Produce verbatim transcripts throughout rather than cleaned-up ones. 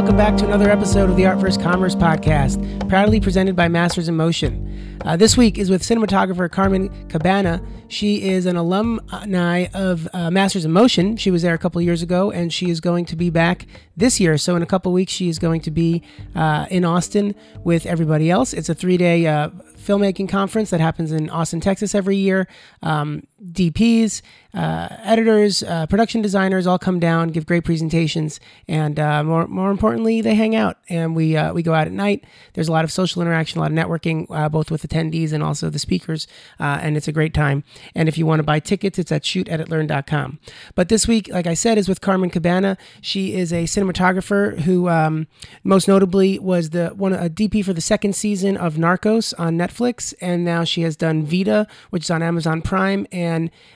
welcome back to another episode of the Art First Commerce podcast, proudly presented by Masters in Motion. Uh, this week is with cinematographer Carmen Cabana. She is an alumni of uh, Masters in Motion. She was there a couple of years ago, and she is going to be back this year. So in a couple of weeks, she is going to be uh, in Austin with everybody else. It's a three-day uh, filmmaking conference that happens in Austin, Texas every year. Um, D Ps, uh, editors, uh, production designers all come down, give great presentations, and uh, more more importantly, they hang out. And we uh, we go out at night. There's a lot of social interaction, a lot of networking, uh, both with attendees and also the speakers, uh, and it's a great time. And if you want to buy tickets, it's at shoot edit learn dot com. But this week, like I said, is with Carmen Cabana. She is a cinematographer who um, most notably was the one a D P for the second season of Narcos on Netflix, and now she has done Vida, which is on Amazon Prime, and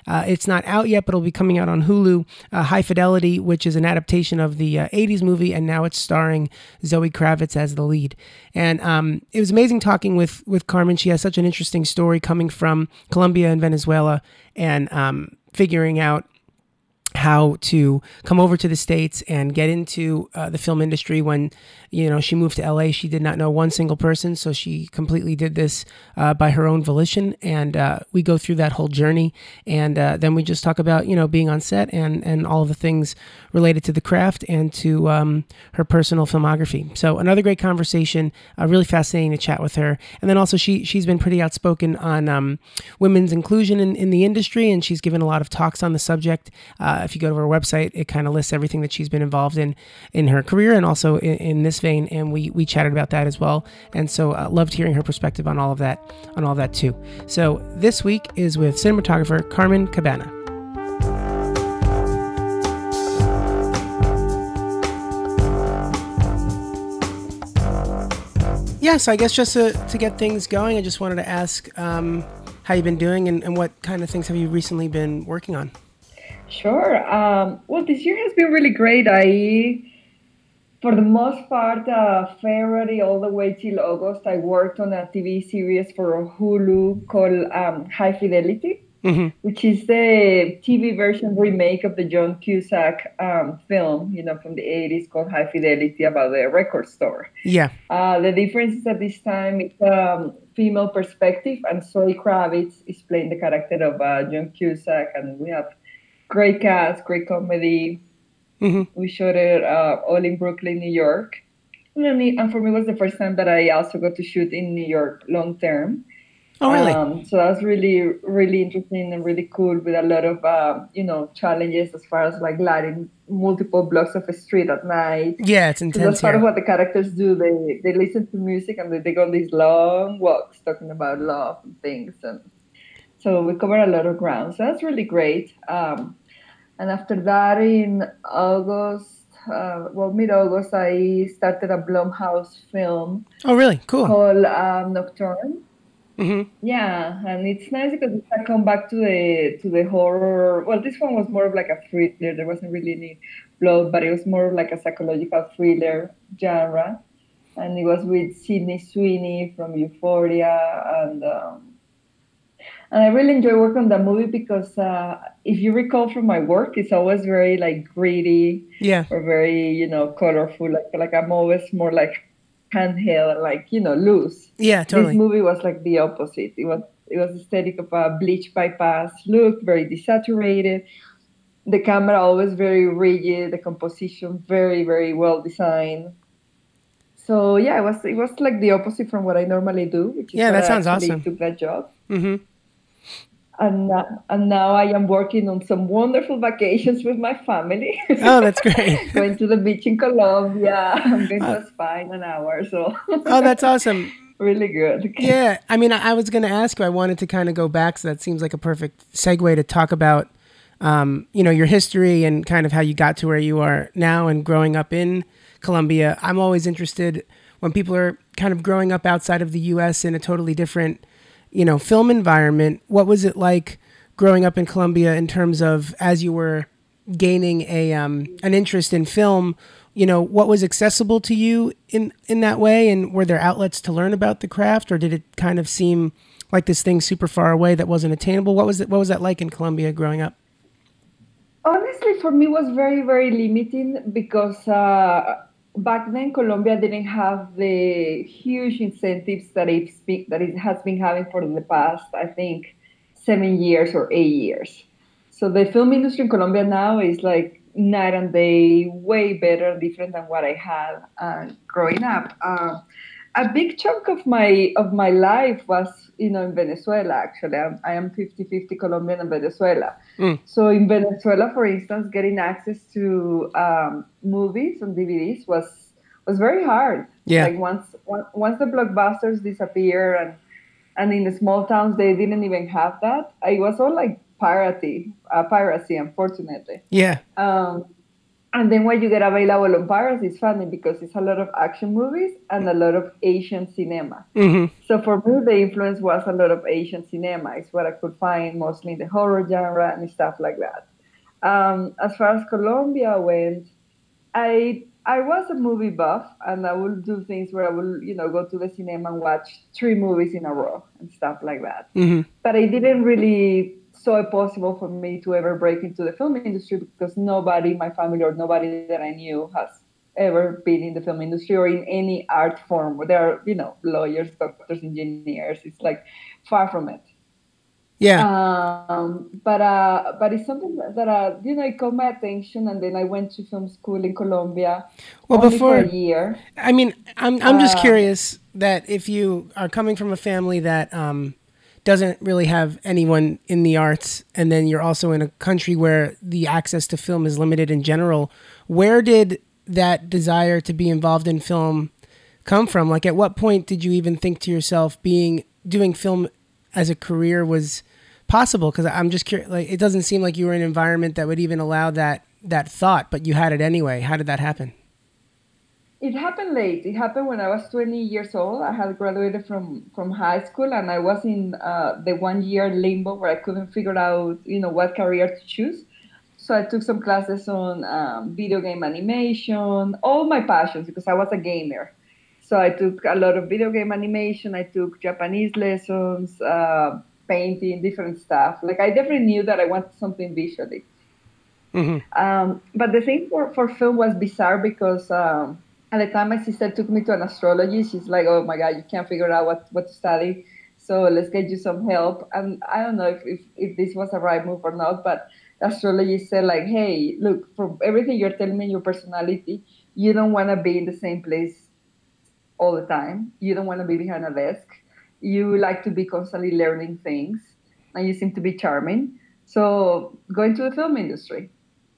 uh, it's not out yet, but it'll be coming out on Hulu. Uh, High Fidelity, which is an adaptation of the uh, eighties movie, and now it's starring Zoe Kravitz as the lead. And um, it was amazing talking with with Carmen. She has such an interesting story coming from Colombia and Venezuela, and um, figuring out how to come over to the States and get into uh, the film industry. When, you know, she moved to L A, she did not know one single person, so she completely did this uh, by her own volition. And uh, we go through that whole journey, and uh, then we just talk about, you know, being on set and, and all of the things related to the craft and to um, her personal filmography. So another great conversation, uh, really fascinating to chat with her. And then also she, she's been pretty outspoken on um, women's inclusion in, in the industry, and she's given a lot of talks on the subject. Uh, If you go to her website, it kind of lists everything that she's been involved in in her career and also in, in this vein. And we we chatted about that as well. And so I uh, loved hearing her perspective on all of that, on all of that too. So this week is with cinematographer Carmen Cabana. Yeah, so I guess just to, to get things going, I just wanted to ask um, how you've been doing and, and what kind of things have you recently been working on? Sure. Um, well, this year has been really great. I, for the most part, uh, February all the way till August, I worked on a T V series for Hulu called um, High Fidelity, mm-hmm. which is the T V version remake of the John Cusack um, film, you know, from the eighties called High Fidelity, about the record store. Yeah. Uh, the difference is that this time it's um, female perspective, and Zoe Kravitz is playing the character of uh, John Cusack, and we have great cast, great comedy. Mm-hmm. We shot it uh, all in Brooklyn, New York. And for me, it was the first time that I also got to shoot in New York long term. Oh, really? Um, so that was really, really interesting and really cool, with a lot of, uh, you know, challenges as far as like lighting multiple blocks of a street at night. Yeah, it's intense. So that's part yeah. of what the characters do. They they listen to music and they, they go on these long walks talking about love and things. And so we covered a lot of ground. So that's really great. Um, and after that, in August, uh, well, mid-August, I started a Blumhouse film. Oh, really? Cool. Called um, Nocturno. Mm-hmm. Yeah, and it's nice because it's a comeback to the to the horror. Well, this one was more of like a thriller. There wasn't really any blood, but it was more of like a psychological thriller genre. And it was with Sydney Sweeney from Euphoria and... Um, And I really enjoy working on that movie because uh, if you recall from my work, it's always very like gritty yeah. or very, you know, colorful. Like, like I'm always more like handheld, like, you know, loose. Yeah, totally. This movie was like the opposite. It was it was aesthetic of a bleach bypass look, very desaturated. The camera always very rigid. The composition very, very well designed. So yeah, it was it was like the opposite from what I normally do. Which is yeah, that sounds awesome. I actually took that job. Mm-hmm. And uh, and now I am working on some wonderful vacations with my family. Oh, that's great! Going to the beach in Colombia. I'm going oh. to Spain in an hour. So. Oh, that's awesome! Really good. Okay. Yeah, I mean, I, I was going to ask you. I wanted to kind of go back, so that seems like a perfect segue to talk about, um, you know, your history and kind of how you got to where you are now and growing up in Colombia. I'm always interested when people are kind of growing up outside of the U S in a totally different, you know, film environment. What was it like growing up in Colombia in terms of, as you were gaining a um, an interest in film, you know, what was accessible to you in, in that way? And were there outlets to learn about the craft, or did it kind of seem like this thing super far away that wasn't attainable? What was it, what was that like in Colombia growing up? Honestly, for me, it was very, very limiting because uh, back then Colombia didn't have the huge incentives that it, speak, that it has been having for the past, I think, seven years or eight years. So the film industry in Colombia now is like night and day, way better, different than what I had uh, growing up. Uh, a big chunk of my of my life was, you know, in Venezuela, actually. I'm, I am fifty-fifty Colombian and Venezuela. Mm. So in Venezuela, for instance, getting access to um, movies and D V Ds was was very hard. Yeah. Like once once the blockbusters disappear and, and in the small towns, they didn't even have that. It was all like piracy, uh, piracy, unfortunately. Yeah. Um, and then what you get available on piracy is funny because it's a lot of action movies and a lot of Asian cinema. Mm-hmm. So for me, the influence was a lot of Asian cinema. It's what I could find mostly in the horror genre and stuff like that. Um, as far as Colombia went, I I was a movie buff, and I would do things where I would, you know, go to the cinema and watch three movies in a row and stuff like that. Mm-hmm. But I didn't really... so impossible for me to ever break into the film industry because nobody in my family or nobody that I knew has ever been in the film industry or in any art form. There are, you know, lawyers, doctors, engineers. It's like far from it. Yeah. Um, but uh, but it's something that, uh, you know, it caught my attention, and then I went to film school in Colombia well, only before, for a year. I mean, I'm I'm just uh, curious that if you are coming from a family that... Um, doesn't really have anyone in the arts, and then you're also in a country where the access to film is limited in general. Where did that desire to be involved in film come from? Like, at what point did you even think to yourself being doing film as a career was possible? Because I'm just curious, like, it doesn't seem like you were in an environment that would even allow that that thought, but you had it anyway. How did that happen? It happened late. It happened when I was twenty years old. I had graduated from, from high school, and I was in uh, the one-year limbo where I couldn't figure out, you know, what career to choose. So I took some classes on um, video game animation, all my passions, because I was a gamer. So I took a lot of video game animation. I took Japanese lessons, uh, painting, different stuff. Like, I definitely knew that I wanted something visually. Mm-hmm. Um, but the thing for, for film was bizarre because... Um, At the time, my sister took me to an astrologist. She's like, oh, my God, you can't figure out what, what to study. So let's get you some help. And I don't know if, if, if this was a right move or not, but the astrologist said, like, hey, look, from everything you're telling me, your personality, you don't want to be in the same place all the time. You don't want to be behind a desk. You like to be constantly learning things. And you seem to be charming. So go into the film industry.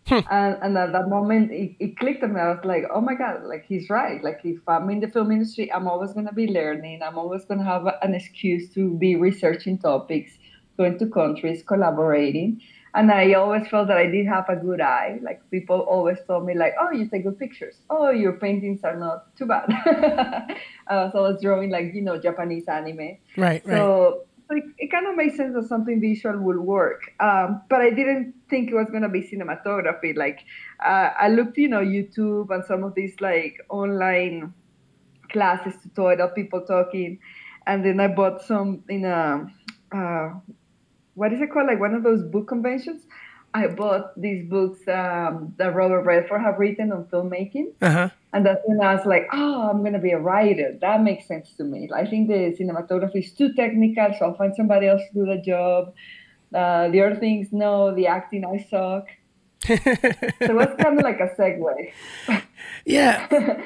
And, and at that moment, it, it clicked on me. I was like, oh, my God, like, he's right. Like, if I'm in the film industry, I'm always going to be learning. I'm always going to have an excuse to be researching topics, going to countries, collaborating. And I always felt that I did have a good eye. Like, people always told me, like, oh, you take good pictures. Oh, your paintings are not too bad. uh, so I was drawing, like, you know, Japanese anime. Right, so, right. Like, it kind of makes sense that something visual would work. Um, but I didn't think it was going to be cinematography. Like, uh, I looked, you know, YouTube and some of these, like, online classes, tutorial, people talking. And then I bought some in a, uh, what is it called? Like, one of those book conventions. I bought these books um, that Robert Redford have written on filmmaking. Uh-huh. And that's when I was like, oh, I'm going to be a writer. That makes sense to me. I think the cinematography is too technical, so I'll find somebody else to do the job. Uh, the other things, no, the acting, I suck. So it was kind of like a segue. Yeah.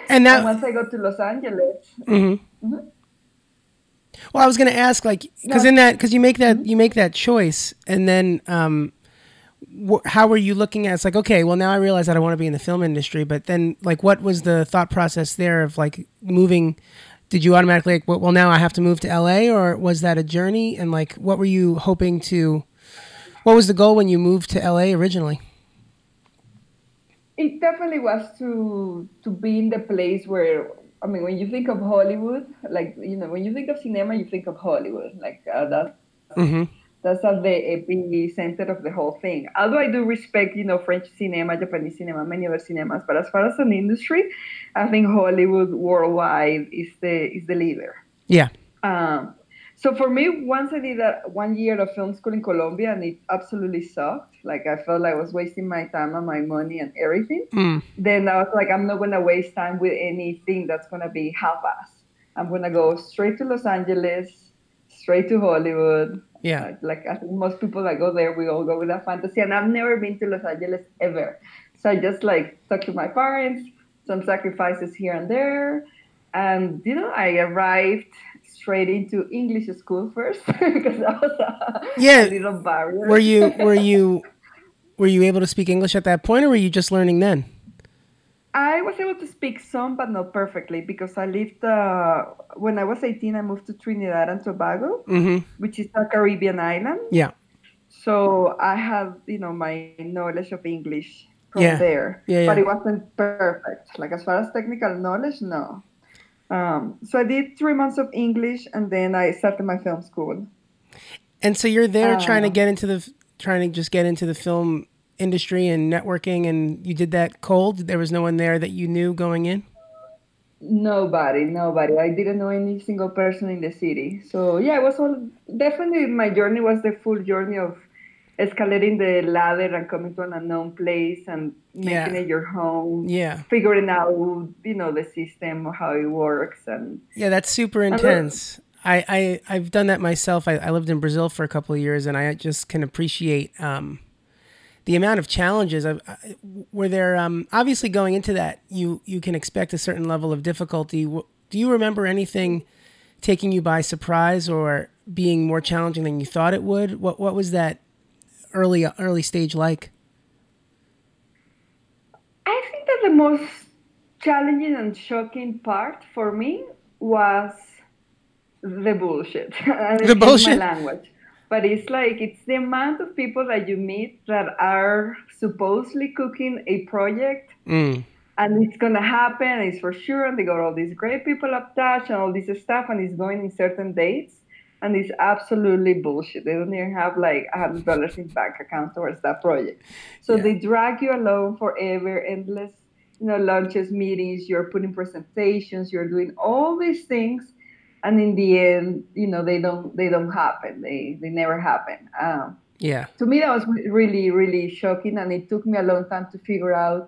And, that... and once I got to Los Angeles. Mm-hmm. Mm-hmm. Well, I was going to ask, like, because no. in that, because you make that, mm-hmm. you make that choice, and then... Um, how were you looking at? It's like, okay, well, now I realize that I want to be in the film industry, but then, like, what was the thought process there of, like, moving? Did you automatically, like, well, now I have to move to L A, or was that a journey? And, like, what were you hoping to, what was the goal when you moved to L A originally? It definitely was to, to be in the place where, I mean, when you think of Hollywood, like, you know, when you think of cinema, you think of Hollywood, like uh, that. Mm-hmm. That's at the epicenter of the whole thing. Although I do respect, you know, French cinema, Japanese cinema, many other cinemas, but as far as an industry, I think Hollywood worldwide is the is the leader. Yeah. Um, So for me, once I did a one year of film school in Colombia, and it absolutely sucked. Like, I felt like I was wasting my time and my money and everything. Mm. Then I was like, I'm not going to waste time with anything that's going to be half-assed. I'm going to go straight to Los Angeles, straight to Hollywood. Yeah. Like, like I think most people that go there, we all go with that fantasy. And I've never been to Los Angeles ever. So I just, like, talked to my parents, some sacrifices here and there. And, you know, I arrived straight into English school first because that was a yeah. little barrier. Were you were you were you able to speak English at that point, or were you just learning then? I was able to speak some, but not perfectly, because I lived uh, when I was eighteen. I moved to Trinidad and Tobago, mm-hmm. which is a Caribbean island. Yeah. So I had, you know, my knowledge of English from yeah. there, yeah, yeah. but it wasn't perfect. Like, as far as technical knowledge, no. Um, so I did three months of English, and then I started my film school. And so you're there uh, trying to get into the, trying to just get into the film industry and networking, and you did that cold? There was no one there that you knew going in? Nobody, nobody. I didn't know any single person in the city. So yeah, it was all, definitely my journey was the full journey of escalating the ladder and coming to an unknown place and making yeah. it your home. Yeah. Figuring out, you know, the system, how it works. And yeah, that's super intense. Then, I, I, I've done that myself. I, I lived in Brazil for a couple of years, and I just can appreciate um, the amount of challenges. I, I, were there, um, obviously going into that, you, you can expect a certain level of difficulty. Do you remember anything taking you by surprise or being more challenging than you thought it would? What, what was that early early stage like? I think that the most challenging and shocking part for me was the bullshit. The bullshit? My language. But it's like, it's the amount of people that you meet that are supposedly cooking a project mm. and it's going to happen, and it's for sure, and they got all these great people attached and all this stuff, and it's going in certain dates. And it's absolutely bullshit. They don't even have like one hundred dollars in bank account towards that project. So yeah. they drag you along forever, endless, you know, lunches, meetings, you're putting presentations, you're doing all these things. And in the end, you know, they don't, they don't happen. They, they never happen. Um, yeah. To me, that was really, really shocking. And it took me a long time to figure out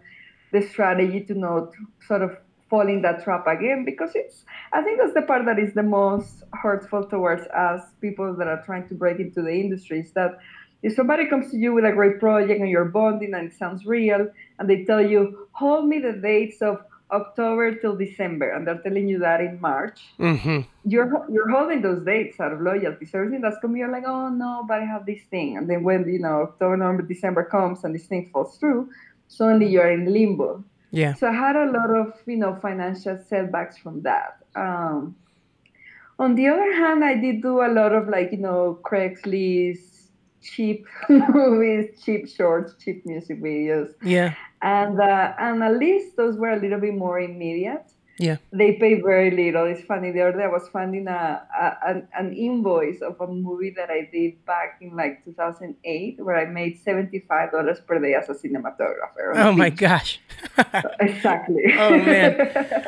the strategy to not sort of fall in that trap again, because it's, I think that's the part that is the most hurtful towards us, people that are trying to break into the industry, is that if somebody comes to you with a great project and you're bonding and it sounds real, and they tell you, hold me the dates of October till December, and they're telling you that in March, mm-hmm. you're you're holding those dates out of loyalty. So everything that's coming, you're like, oh no, but I have this thing. And then when, you know, October, November, December comes and this thing falls through, suddenly you're in limbo. Yeah. So I had a lot of, you know, financial setbacks from that. Um, on the other hand, I did do a lot of, like, you know, Craigslist, cheap movies, cheap shorts, cheap music videos. Yeah. And uh, and at least those were a little bit more immediate. Yeah. They pay very little. It's funny. The other day I was finding a, a an, an invoice of a movie that I did back in like two thousand eight, where I made seventy-five dollars per day as a cinematographer. Oh my gosh. Exactly. Oh man.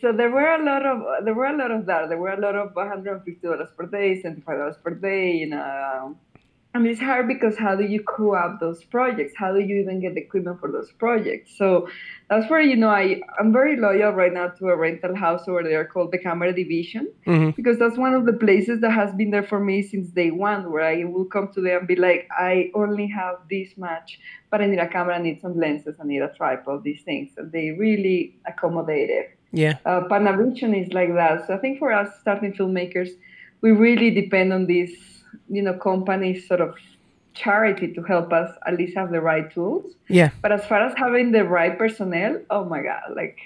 So there were a lot of there were a lot of that. There were a lot of one hundred fifty dollars per day, seventy-five dollars per day. You know, and it's hard because how do you crew up those projects? How do you even get the equipment for those projects? So that's where, you know, I, I'm very loyal right now to a rental house over there called the Camera Division, mm-hmm. because that's one of the places that has been there for me since day one, where I will come to them and be like, I only have this much, but I need a camera, I need some lenses, I need a tripod, these things. And they really accommodate it. Yeah. Uh, Panavision is like that. So I think for us starting filmmakers, we really depend on this, you know, companies sort of charity to help us at least have the right tools. Yeah. But as far as having the right personnel, oh my God, like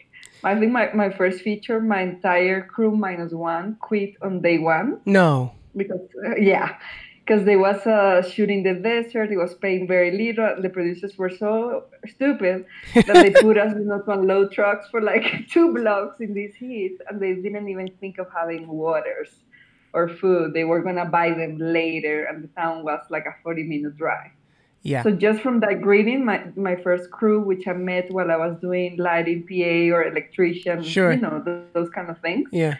I think my, my first feature, my entire crew minus one quit on day one. No. Because, uh, yeah, because they was uh, shooting the desert, it was paying very little, and the producers were so stupid that they put us, you know, on load trucks for like two blocks in this heat, and they didn't even think of having waters or food. They were going to buy them later, and the town was like a forty-minute drive. Yeah. So just from that greeting, my, my first crew, which I met while I was doing lighting, P A, or electrician, sure. you know, those, those kind of things. Yeah.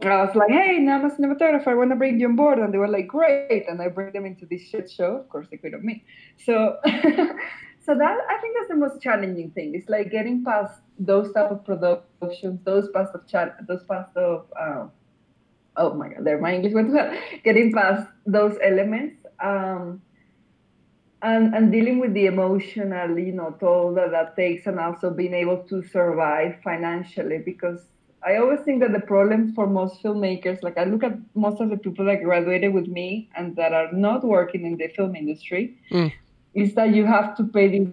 And I was like, hey, now I'm a cinematographer. I want to bring you on board. And they were like, great. And I bring them into this shit show. Of course, they quit on me. So, so that I think that's the most challenging thing. It's like getting past those type of productions, those past of chat, those past of, uh, oh my God, there my English went to hell. Getting past those elements. Um, And and dealing with the emotional, you know, toll that that takes, and also being able to survive financially, because I always think that the problem for most filmmakers, like I look at most of the people that graduated with me and that are not working in the film industry, mm. is that you have to pay these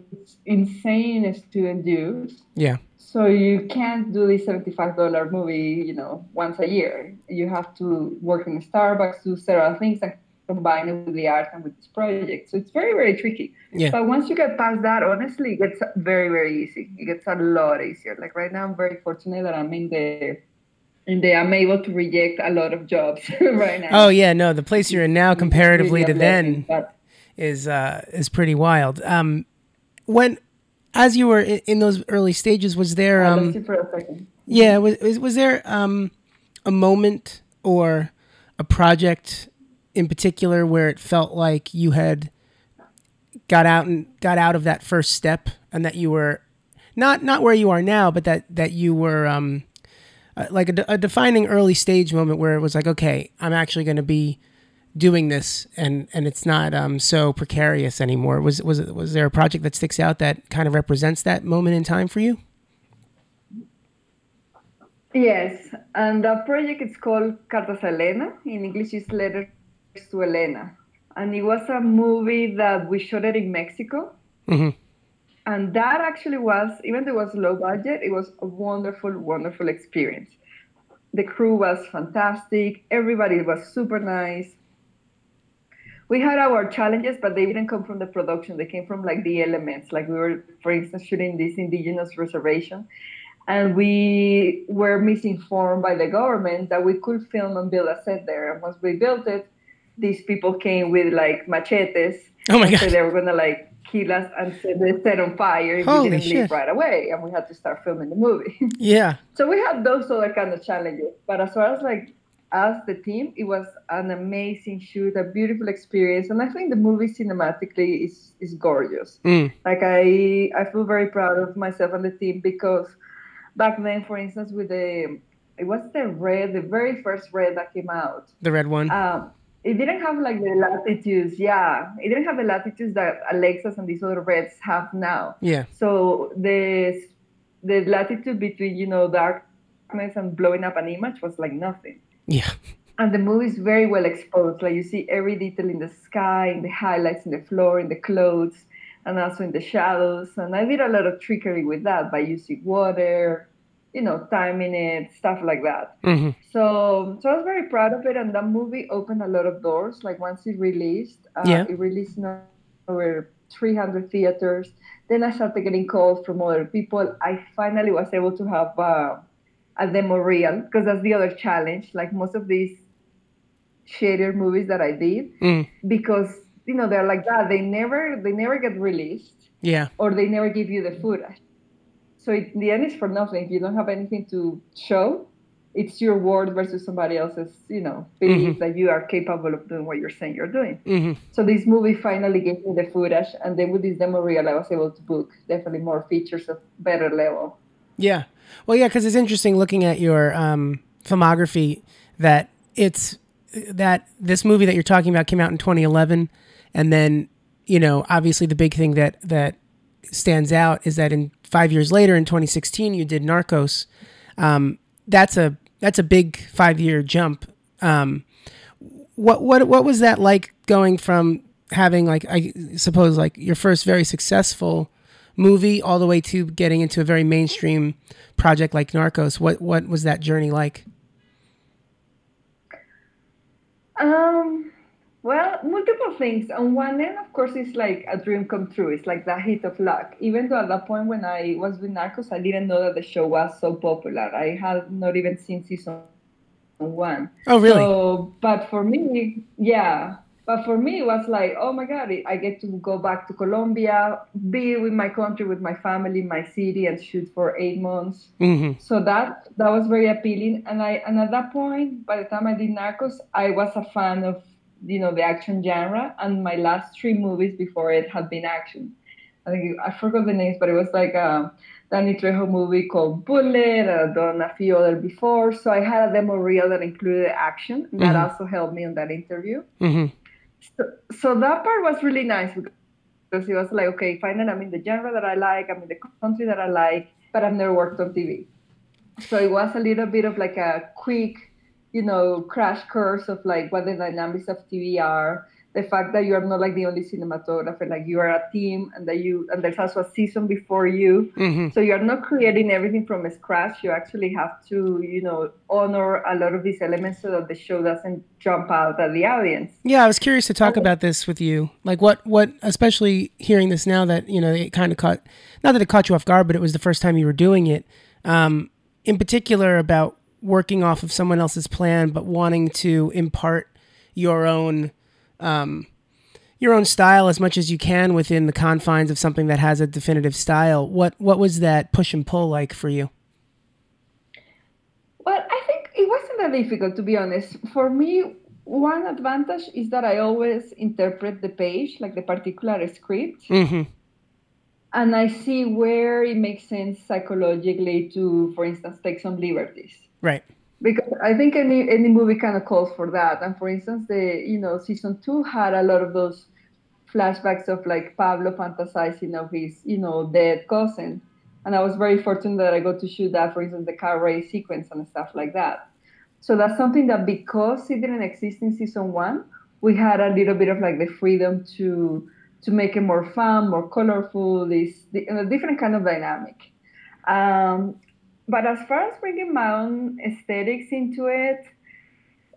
insane student dues. Yeah. So you can't do the seventy-five dollars movie, you know, once a year. You have to work in Starbucks, do several things, and combine it with the art and with this project. So it's very, very tricky. Yeah. But once you get past that, honestly, it gets very, very easy. It gets a lot easier. Like right now, I'm very fortunate that I'm in the, in the, I'm able to reject a lot of jobs right now. Oh yeah, no, the place you're in now comparatively really to then is, uh, is pretty wild. Um, when, as you were in, in those early stages, was there, um, for a second. yeah, was, was, was there, um, a moment or a project in particular where it felt like you had got out and got out of that first step, and that you were not, not where you are now, but that, that you were, um, uh, like a, a defining early stage moment where it was like, okay, I'm actually going to be doing this, and, and it's not, um, so precarious anymore. Was, was, was there a project that sticks out that kind of represents that moment in time for you? Yes. And the project is called Cartas a Elena. In English, it's letter to Elena, and it was a movie that we shot it in Mexico, mm-hmm. and that actually was, even though it was low budget, it was a wonderful, wonderful experience. The crew was fantastic, everybody was super nice. We had our challenges, but they didn't come from the production, they came from like the elements. Like we were, for instance, shooting this indigenous reservation, and we were misinformed by the government that we could film and build a set there, and once we built it, these people came with like machetes. Oh my God. So they were going to like kill us and set the set on fire if Holy we didn't shit. leave right away. And we had to start filming the movie. Yeah. So we had those other kind of challenges. But as far as like us, the team, it was an amazing shoot, a beautiful experience. And I think the movie cinematically is, is gorgeous. Mm. Like I, I feel very proud of myself and the team, because back then, for instance, with the, it was the Red, the very first Red that came out. The Red One. Um, It didn't have like the latitudes, yeah. It didn't have the latitudes that Alexas and these other Reds have now. Yeah. So the the latitude between, you know, darkness and blowing up an image was like nothing. Yeah. And the movie is very well exposed. Like you see every detail in the sky, in the highlights, in the floor, in the clothes, and also in the shadows. And I did a lot of trickery with that by using water, you know, timing it, stuff like that. Mm-hmm. So so I was very proud of it, and that movie opened a lot of doors. Like once it released, uh, yeah. it released in over three hundred theaters. Then I started getting calls from other people. I finally was able to have uh, a demo reel, because that's the other challenge. Like most of these shadier movies that I did, mm. because, you know, they're like that. They never, they never get released. Yeah. Or they never give you the footage. So in the end, it's for nothing. If you don't have anything to show, it's your word versus somebody else's, you know, belief mm-hmm. that you are capable of doing what you're saying you're doing. Mm-hmm. So this movie finally gave me the footage, and then with this demo reel, I was able to book definitely more features of better level. Yeah. Well, yeah, because it's interesting looking at your um, filmography that it's that this movie that you're talking about came out in twenty eleven, and then, you know, obviously the big thing that that stands out is that in five years later, in twenty sixteen, you did Narcos. Um, that's a that's a big five year jump. Um, what what what was that like, going from having, like, I suppose, like your first very successful movie all the way to getting into a very mainstream project like Narcos? What what was that journey like? Um. Well, multiple things. On one end, of course, it's like a dream come true. It's like that hit of luck. Even though at that point when I was with Narcos, I didn't know that the show was so popular. I had not even seen season one. Oh, really? So, but for me, yeah. But for me, it was like, oh my God, I get to go back to Colombia, be with my country, with my family, my city, and shoot for eight months. Mm-hmm. So that that was very appealing. And I and at that point, by the time I did Narcos, I was a fan of, you know, the action genre. And my last three movies before it had been action. I think I forgot the names, but it was like a Danny Trejo movie called Bullet. I've done a few other before. So I had a demo reel that included action. And that mm-hmm. also helped me on that interview. Mm-hmm. So, so that part was really nice because it was like, okay, finally I'm in the genre that I like, I'm in the country that I like, but I've never worked on T V. So it was a little bit of like a quick, you know, crash course of like what the dynamics of T V are, the fact that you are not like the only cinematographer, like you are a team and that you, and there's also a season before you. Mm-hmm. So you're not creating everything from scratch. You actually have to, you know, honor a lot of these elements so that the show doesn't jump out at the audience. Yeah, I was curious to talk okay. about this with you. Like what, what, especially hearing this now that, you know, it kind of caught, not that it caught you off guard, but it was the first time you were doing it. Um, in particular about working off of someone else's plan, but wanting to impart your own um, your own style as much as you can within the confines of something that has a definitive style. What, what was that push and pull like for you? Well, I think it wasn't that difficult, to be honest. For me, one advantage is that I always interpret the page, like the particular script. Mm-hmm. And I see where it makes sense psychologically to, for instance, take some liberties. Right. Because I think any any movie kind of calls for that. And for instance, the you know season two had a lot of those flashbacks of like Pablo fantasizing of his you know dead cousin, and I was very fortunate that I got to shoot that. For instance, the car race sequence and stuff like that. So that's something that because it didn't exist in season one, we had a little bit of like the freedom to to make it more fun, more colorful, this the, a different kind of dynamic. Um, But as far as bringing my own aesthetics into it,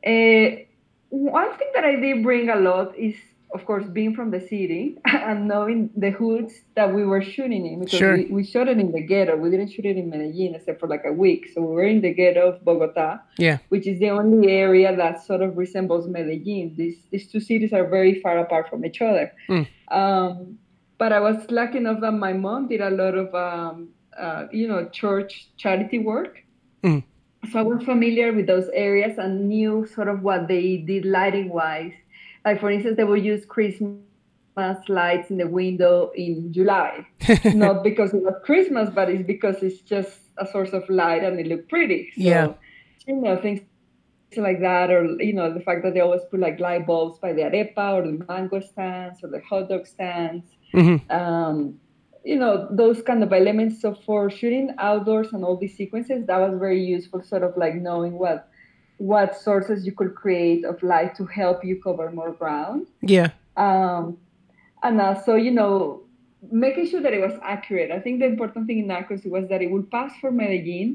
uh, one thing that I did bring a lot is, of course, being from the city and knowing the hoods that we were shooting in. Because sure. we, we shot it in the ghetto. We didn't shoot it in Medellin except for like a week. So we were in the ghetto of Bogota, yeah. which is the only area that sort of resembles Medellin. These, these two cities are very far apart from each other. Mm. Um, but I was lucky enough that my mom did a lot of... Um, Uh, you know, church charity work. Mm. So I was familiar with those areas and knew sort of what they did lighting-wise. Like, for instance, they would use Christmas lights in the window in July. Not because it was Christmas, but it's because it's just a source of light and it looked pretty. So, yeah. you know, things like that, or, you know, the fact that they always put, like, light bulbs by the arepa or the mango stands or the hot dog stands. Mm-hmm. Um You know, those kind of elements. So for shooting outdoors and all these sequences, that was very useful, sort of like knowing what what sources you could create of light to help you cover more ground. Yeah. Um, and also, you know, making sure that it was accurate. I think the important thing in Narcos was that it would pass for Medellin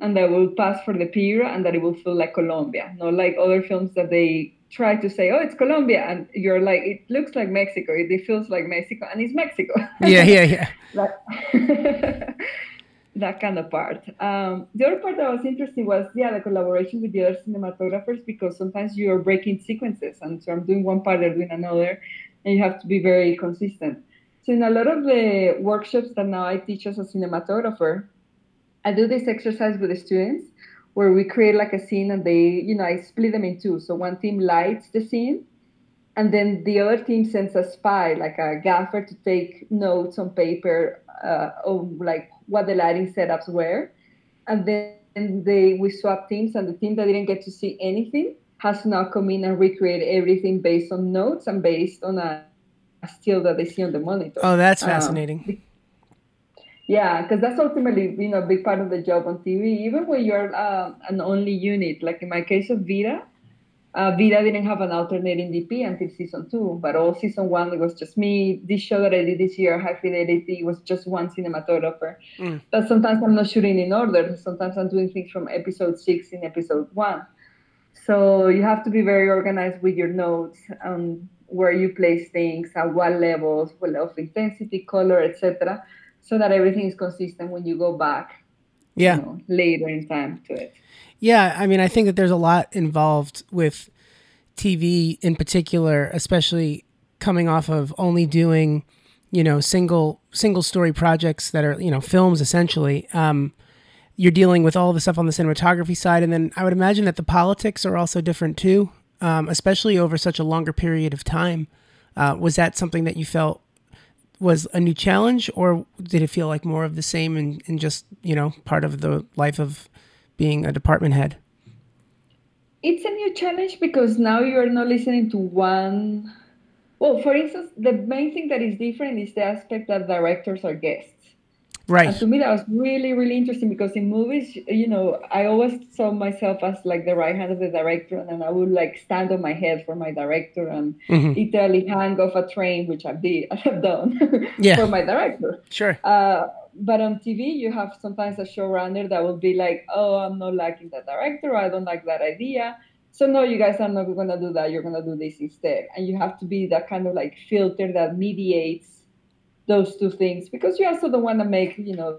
and that it would pass for the Pira and that it would feel like Colombia, not like other films that they try to say, oh, it's Colombia, and you're like, it looks like Mexico, it feels like Mexico, and it's Mexico. Yeah, yeah, yeah. that, that kind of part. Um, the other part that was interesting was, yeah, the collaboration with the other cinematographers, because sometimes you're breaking sequences, and so I'm doing one part, they're doing another, and you have to be very consistent. So in a lot of the workshops that now I teach as a cinematographer, I do this exercise with the students, where we create like a scene and they, you know, I split them in two. So one team lights the scene and then the other team sends a spy, like a gaffer, to take notes on paper uh, of like what the lighting setups were. And then they we swap teams, and the team that didn't get to see anything has now come in and recreate everything based on notes and based on a, a still that they see on the monitor. Oh, that's fascinating. Um, Yeah, because that's ultimately, you know, a big part of the job on T V. Even when you're uh, an only unit, like in my case of Vida, uh, Vida didn't have an alternating D P until season two. But all season one, it was just me. This show that I did this year, High Fidelity, was just one cinematographer. Mm. But sometimes I'm not shooting in order. Sometimes I'm doing things from episode six in episode one. So you have to be very organized with your notes, um, where you place things, at what levels, what level of intensity, color, et cetera, so that everything is consistent when you go back yeah. you know, later in time to it. Yeah, I mean, I think that there's a lot involved with T V in particular, especially coming off of only doing, you know, single single story projects that are, you know, films essentially. Um, you're dealing with all the stuff on the cinematography side, and then I would imagine that the politics are also different too, um, especially over such a longer period of time. Uh, was that something that you felt was a new challenge, or did it feel like more of the same and, and just, you know, part of the life of being a department head? It's a new challenge because now you are not listening to one. Well, for instance, the main thing that is different is the aspect that directors are guests. Right. And to me, that was really, really interesting because in movies, you know, I always saw myself as like the right hand of the director, and I would like stand on my head for my director and mm-hmm. literally hang off a train, which I did, I have done yeah. for my director. Sure. Uh, But on T V, you have sometimes a showrunner that will be like, oh, I'm not liking that director. I don't like that idea. So, no, you guys are not going to do that. You're going to do this instead. And you have to be that kind of like filter that mediates those two things, because you also don't want to make, you know,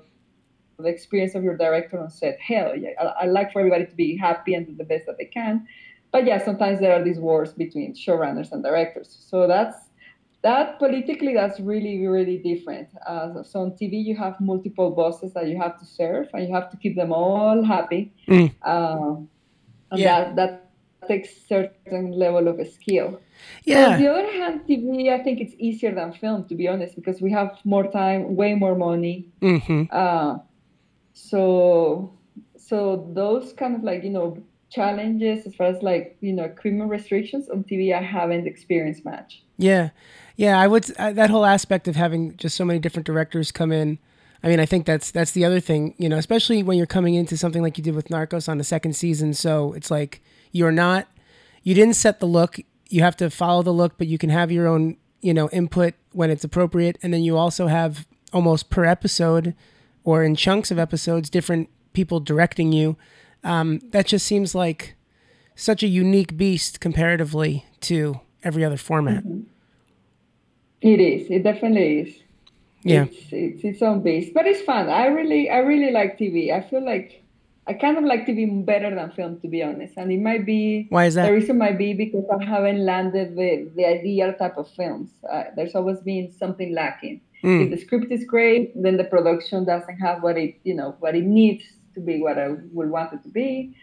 the experience of your director on set. Hell, yeah, I, I like for everybody to be happy and do the best that they can. But, yeah, sometimes there are these wars between showrunners and directors. So that's. That politically, that's really, really different. Uh, so on T V, you have multiple bosses that you have to serve, and you have to keep them all happy. Mm. Uh, and yeah. that, that takes certain level of skill. Yeah. On the other hand, T V, I think it's easier than film, to be honest, because we have more time, way more money. Mm-hmm. Uh, so, so those kind of like, you know, challenges as far as like, you know, criminal restrictions on T V, I haven't experienced much. Yeah. Yeah, I would I, that whole aspect of having just so many different directors come in. I mean, I think that's that's the other thing, you know, especially when you're coming into something like you did with Narcos on the second season. So it's like you're not, you didn't set the look. You have to follow the look, but you can have your own, you know, input when it's appropriate. And then you also have almost per episode or in chunks of episodes, different people directing you. Um, that just seems like such a unique beast comparatively to every other format. Mm-hmm. It is. It definitely is. Yeah. It's, it's its own base, but it's fun. I really, I really like T V. I feel like I kind of like T V better than film, to be honest. And it might be why is that? The reason might be because I haven't landed the the ideal type of films. Uh, there's always been something lacking. Mm. If the script is great, then the production doesn't have what it you know what it needs to be what I would want it to be,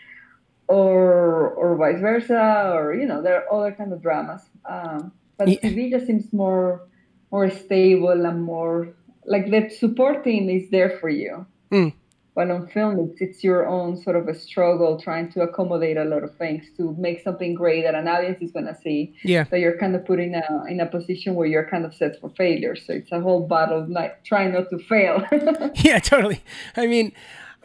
or or vice versa, or you know there are other kind of dramas. Um, But T V just seems more more stable and more like the support team is there for you. Mm. But on film, it's, it's your own sort of a struggle trying to accommodate a lot of things to make something great that an audience is going to see. Yeah. So you're kind of put in a, in a position where you're kind of set for failure. So it's a whole battle of not, trying not to fail. Yeah, totally. I mean,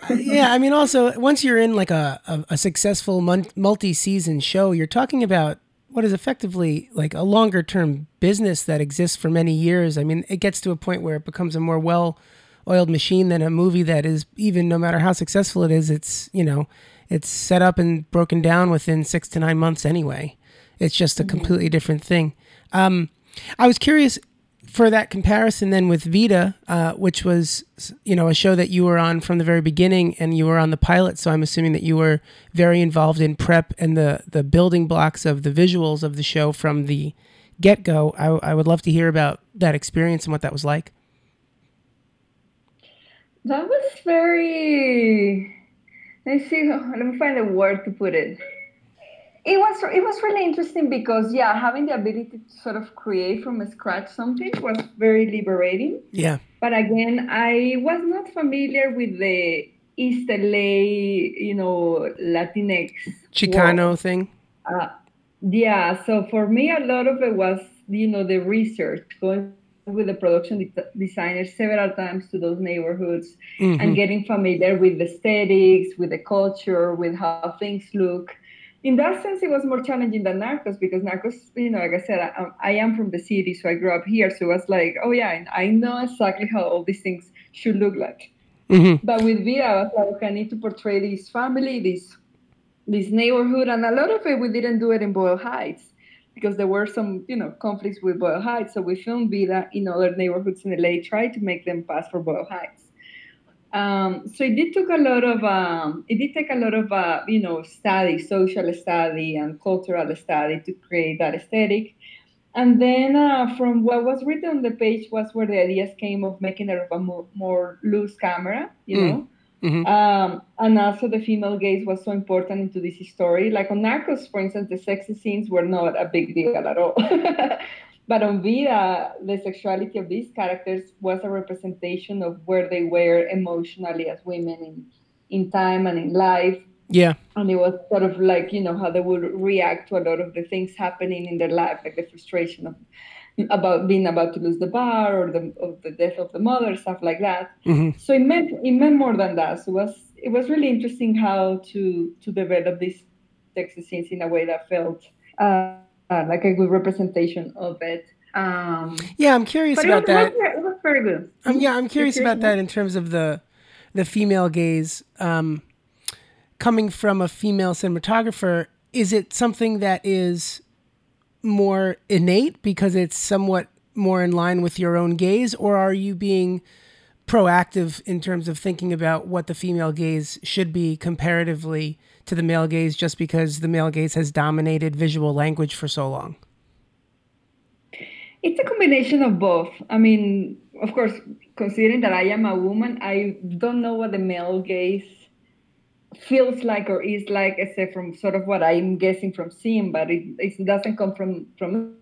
yeah, I mean, also, once you're in like a, a, a successful multi-season show, you're talking about what is effectively like a longer term business that exists for many years. I mean, it gets to a point where it becomes a more well oiled machine than a movie that is, even no matter how successful it is, it's, you know, it's set up and broken down within six to nine months anyway. It's just a completely different thing. Um, I was curious for that comparison then with Vida, uh, which was, you know, a show that you were on from the very beginning and you were on the pilot. So I'm assuming that you were very involved in prep and the, the building blocks of the visuals of the show from the get-go. I, I would love to hear about that experience and what that was like. That was very, let me see, let me find a word to put it. It was it was really interesting because, yeah, having the ability to sort of create from scratch something was very liberating. Yeah. But again, I was not familiar with the East L A, you know, Latinx. Chicano world. Thing. Uh, yeah. So for me, a lot of it was, you know, the research, going with the production de- designers several times to those neighborhoods mm-hmm. and getting familiar with the aesthetics, with the culture, with how things look. In that sense, it was more challenging than Narcos because Narcos, you know, like I said, I, I am from the city, so I grew up here. So it was like, oh, yeah, I know exactly how all these things should look like. Mm-hmm. But with Vida, I was like, okay, I need to portray this family, this this neighborhood. And a lot of it, we didn't do it in Boyle Heights because there were some, you know, conflicts with Boyle Heights. So we filmed Vida in other neighborhoods in L A, tried to make them pass for Boyle Heights. Um, so it did took a lot of um, it did take a lot of uh, you know study, social study and cultural study to create that aesthetic. And then uh, from what was written on the page was where the ideas came of making a more, more loose camera, you mm. know. Mm-hmm. Um, and also the female gaze was so important into this story. Like on Narcos, for instance, the sexy scenes were not a big deal at all. But on Vida, the sexuality of these characters was a representation of where they were emotionally as women in, in time and in life. Yeah. And it was sort of like, you know, how they would react to a lot of the things happening in their life, like the frustration of about being about to lose the bar or the or the death of the mother, stuff like that. Mm-hmm. So it meant it meant more than that. So it was it was really interesting how to to develop these sexy scenes in a way that felt uh, Uh, like a good representation of it. Um, yeah, I'm curious but about it was, that. It was very good. Um, yeah, I'm curious about that in terms of the the female gaze um, coming from a female cinematographer. Is it something that is more innate because it's somewhat more in line with your own gaze, or are you being proactive in terms of thinking about what the female gaze should be comparatively to the male gaze just because the male gaze has dominated visual language for so long? It's a combination of both. I mean, of course, considering that I am a woman, I don't know what the male gaze feels like or is like, except from sort of what I'm guessing from seeing, but it, it doesn't come from, from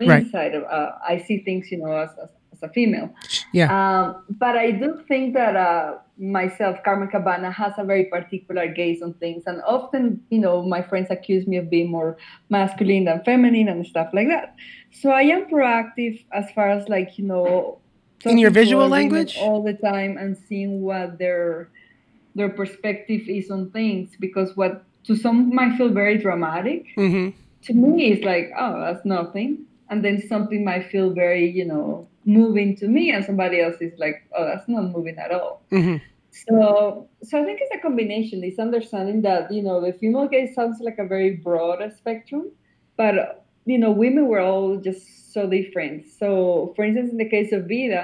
inside. Right. Uh, I see things, you know, as, as as a female. Yeah. Um, but I do think that uh, myself, Carmen Cabana, has a very particular gaze on things. And often, you know, my friends accuse me of being more masculine than feminine and stuff like that. So I am proactive as far as like, you know, in your visual language all the time and seeing what their their perspective is on things, because what to some might feel very dramatic. Mm-hmm. To me, it's like, oh, that's nothing. And then something might feel very, you know, moving to me, and somebody else is like, oh, that's not moving at all. Mm-hmm. So so I think it's a combination. It's understanding that, you know, the female gaze sounds like a very broad spectrum, but, you know, women were all just so different. So, for instance, in the case of Vida,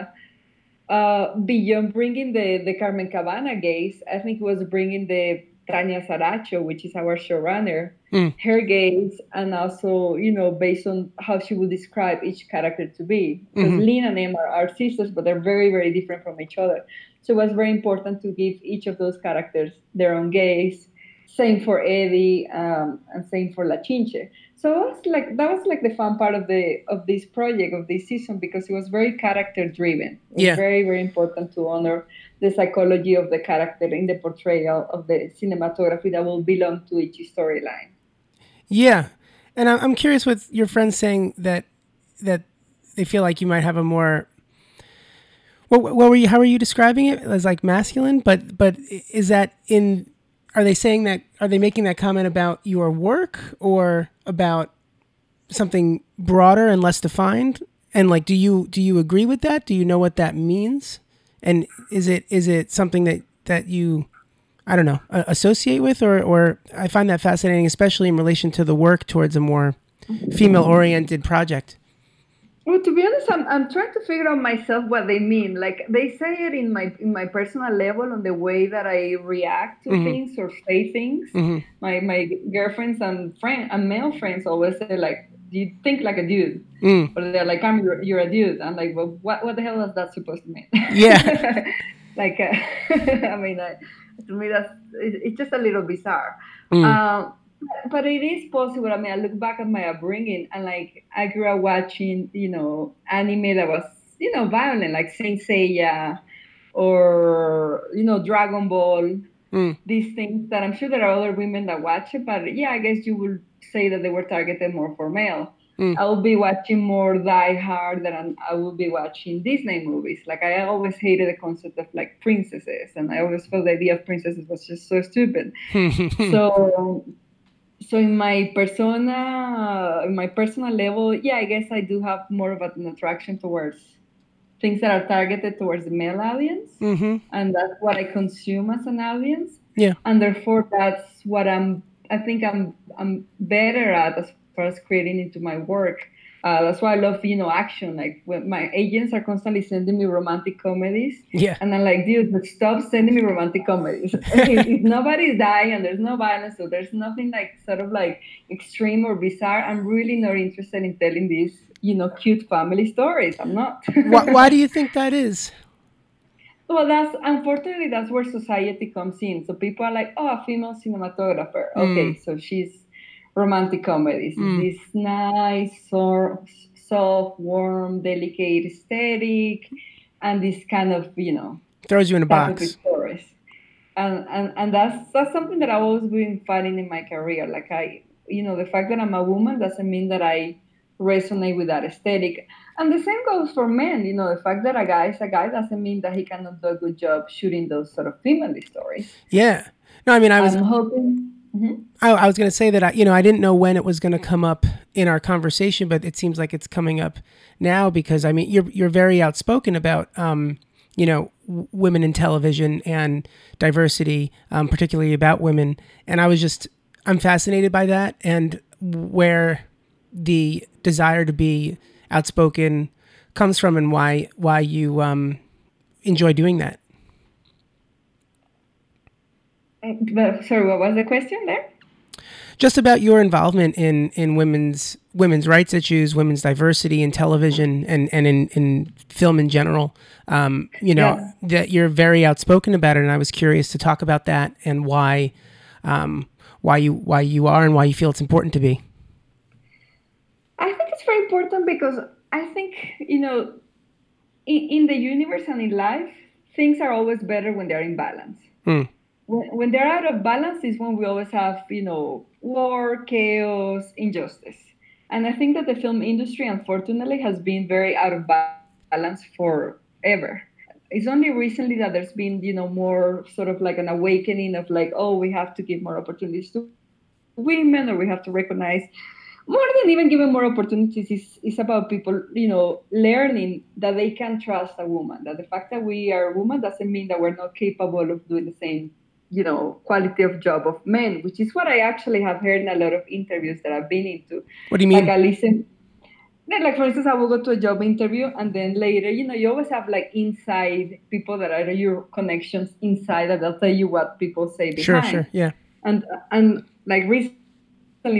uh, beyond bringing the, the Carmen Cabana gaze, I think it was bringing the Tania Saracho, which is our showrunner, mm. her gaze, and also, you know, based on how she would describe each character to be. Because mm-hmm. Lynn and Em are, are sisters, but they're very, very different from each other. So it was very important to give each of those characters their own gaze. Same for Eddie, um, and same for La Chinche. So it was like, that was like the fun part of the of this project, of this season, because it was very character-driven. It was yeah. very, very important to honor the psychology of the character in the portrayal of the cinematography that will belong to each storyline. Yeah. And I'm curious with your friends saying that that they feel like you might have a more... What, what were you? How were you describing it? As like masculine? But but is that in... Are they saying that, are they making that comment about your work or about something broader and less defined? And like, do you, do you agree with that? Do you know what that means? And is it, is it something that, that you, I don't know, associate with, or, or I find that fascinating, especially in relation to the work towards a more female oriented project. Well, to be honest, I'm I'm trying to figure out myself what they mean. Like they say it in my in my personal level on the way that I react to mm-hmm. things or say things. Mm-hmm. My my girlfriends and friend and male friends always say like, "You think like a dude," mm. or they're like, "I'm you're, you're a dude." I'm like, "Well, what what the hell is that supposed to mean?" Yeah. Like uh, I mean, I, to me that's it, it's just a little bizarre. Mm. Um, But it is possible. I mean, I look back at my upbringing and, like, I grew up watching, you know, anime that was, you know, violent, like Saint Seiya or, you know, Dragon Ball, mm. these things that I'm sure there are other women that watch it. But, yeah, I guess you would say that they were targeted more for male. Mm. I would be watching more Die Hard than I would be watching Disney movies. Like, I always hated the concept of, like, princesses. And I always felt the idea of princesses was just so stupid. so... So in my persona, uh, my personal level, yeah, I guess I do have more of an attraction towards things that are targeted towards the male audience. Mm-hmm. And that's what I consume as an audience. Yeah. And therefore, that's what I'm, I think I'm I'm better at as far as creating into my work. Uh, that's why I love, you know, action. Like, when my agents are constantly sending me romantic comedies. Yeah. And I'm like, dude, but stop sending me romantic comedies. if, if nobody's dying and there's no violence, so there's nothing like sort of like extreme or bizarre, I'm really not interested in telling these, you know, cute family stories. I'm not. why, why do you think that is? Well, that's unfortunately, that's where society comes in. So people are like, oh, a female cinematographer. Okay, mm. so she's romantic comedies. Mm. This nice, soft, warm, delicate aesthetic, and this kind of, you know, throws you in a box. And, and and that's that's something that I've always been fighting in my career. Like I, you know, the fact that I'm a woman doesn't mean that I resonate with that aesthetic. And the same goes for men. You know, the fact that a guy is a guy doesn't mean that he cannot do a good job shooting those sort of female stories. Yeah. No, I mean, I was I'm hoping. Mm-hmm. I, I was going to say that, I, you know, I didn't know when it was going to come up in our conversation, but it seems like it's coming up now because, I mean, you're you're very outspoken about, um, you know, w- women in television and diversity, um, particularly about women. And I was just, I'm fascinated by that and where the desire to be outspoken comes from and why why you um, enjoy doing that. Sorry, what was the question there? Just about your involvement in, in women's women's rights issues, women's diversity in television and, and in, in film in general. Um, you know, yeah. that you're very outspoken about it, and I was curious to talk about that and why um, why you why you are and why you feel it's important to be. I think it's very important because I think, you know, in, in the universe and in life, things are always better when they're in balance. Mm. When, when they're out of balance is when we always have, you know, war, chaos, injustice. And I think that the film industry, unfortunately, has been very out of balance forever. It's only recently that there's been, you know, more sort of like an awakening of like, oh, we have to give more opportunities to women, or we have to recognize... More than even giving more opportunities, is is about people, you know, learning that they can trust a woman. That the fact that we are a woman doesn't mean that we're not capable of doing the same, you know, quality of job of men, which is what I actually have heard in a lot of interviews that I've been into. What do you mean? Like, I listen, like, for instance, I will go to a job interview, and then later, you know, you always have, like, inside people that are your connections inside, and they'll tell you what people say behind. Sure, sure, yeah. And, and like, recently,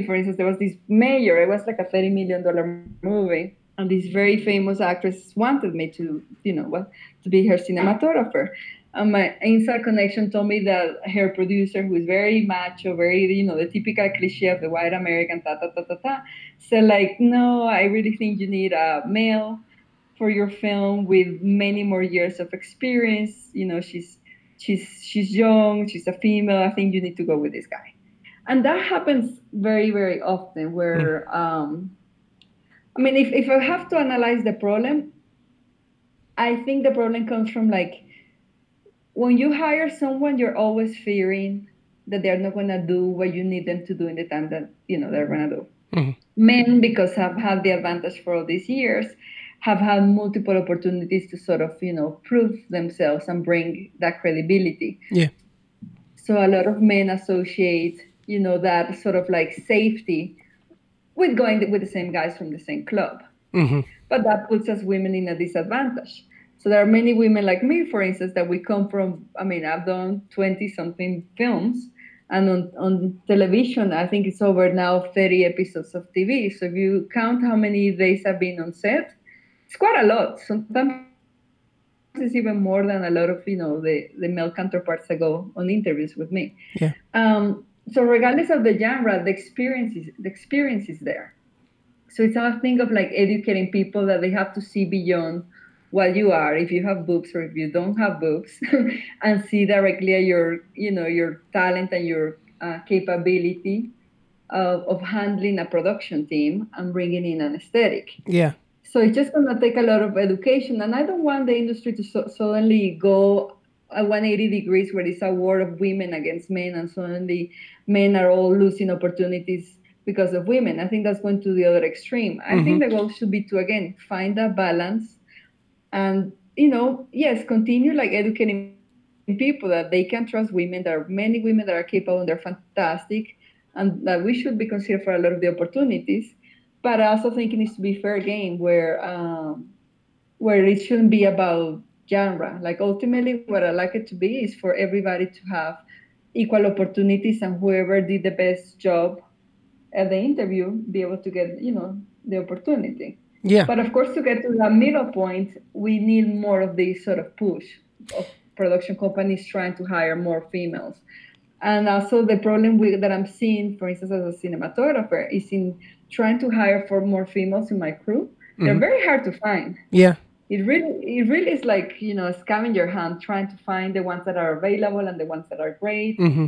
for instance, there was this mayor, it was like a thirty million dollars movie, and this very famous actress wanted me to, you know, well, to be her cinematographer. And my inside connection told me that her producer, who is very macho, very, you know, the typical cliche of the white American, ta ta ta ta ta, said like, no, I really think you need a male for your film with many more years of experience. You know, she's she's she's young, she's a female. I think you need to go with this guy. And that happens very, very often where, um, I mean, if, if I have to analyze the problem, I think the problem comes from, like, when you hire someone, you're always fearing that they're not going to do what you need them to do in the time that, you know, they're going to do. Mm-hmm. Men, because I've had the advantage for all these years, have had multiple opportunities to sort of, you know, prove themselves and bring that credibility. Yeah. So a lot of men associate... you know, that sort of like safety with going with the same guys from the same club. Mm-hmm. But that puts us women in a disadvantage. So there are many women like me, for instance, that we come from, I mean, I've done twenty-something films, and on, on television, I think it's over now thirty episodes of T V. So if you count how many days I've been on set, it's quite a lot. Sometimes it's even more than a lot of, you know, the, the male counterparts that go on interviews with me. Yeah. Um, So regardless of the genre, the experience is, the experience is there. So it's a thing of like educating people that they have to see beyond what you are, if you have boobs or if you don't have boobs, and see directly your, you know, your talent and your uh, capability of, of handling a production team and bringing in an aesthetic. Yeah. So it's just going to take a lot of education. And I don't want the industry to so- suddenly go... one hundred eighty degrees where it's a war of women against men, and suddenly men are all losing opportunities because of women. I think that's going to the other extreme. I mm-hmm. think the goal should be to, again, find that balance and, you know, yes, continue like educating people that they can trust women. There are many women that are capable and they're fantastic, and that we should be considered for a lot of the opportunities. But I also think it needs to be fair game where um, where it shouldn't be about genre. Like, ultimately, what I like it to be is for everybody to have equal opportunities, and whoever did the best job at the interview be able to get, you know, the opportunity. Yeah. But of course, to get to the middle point, we need more of this sort of push of production companies trying to hire more females. And also the problem with, that I'm seeing, for instance, as a cinematographer, is in trying to hire for more females in my crew. Mm-hmm. They're very hard to find. Yeah. It really, it really is like, you know, a scavenger hunt, trying to find the ones that are available and the ones that are great. Mm-hmm.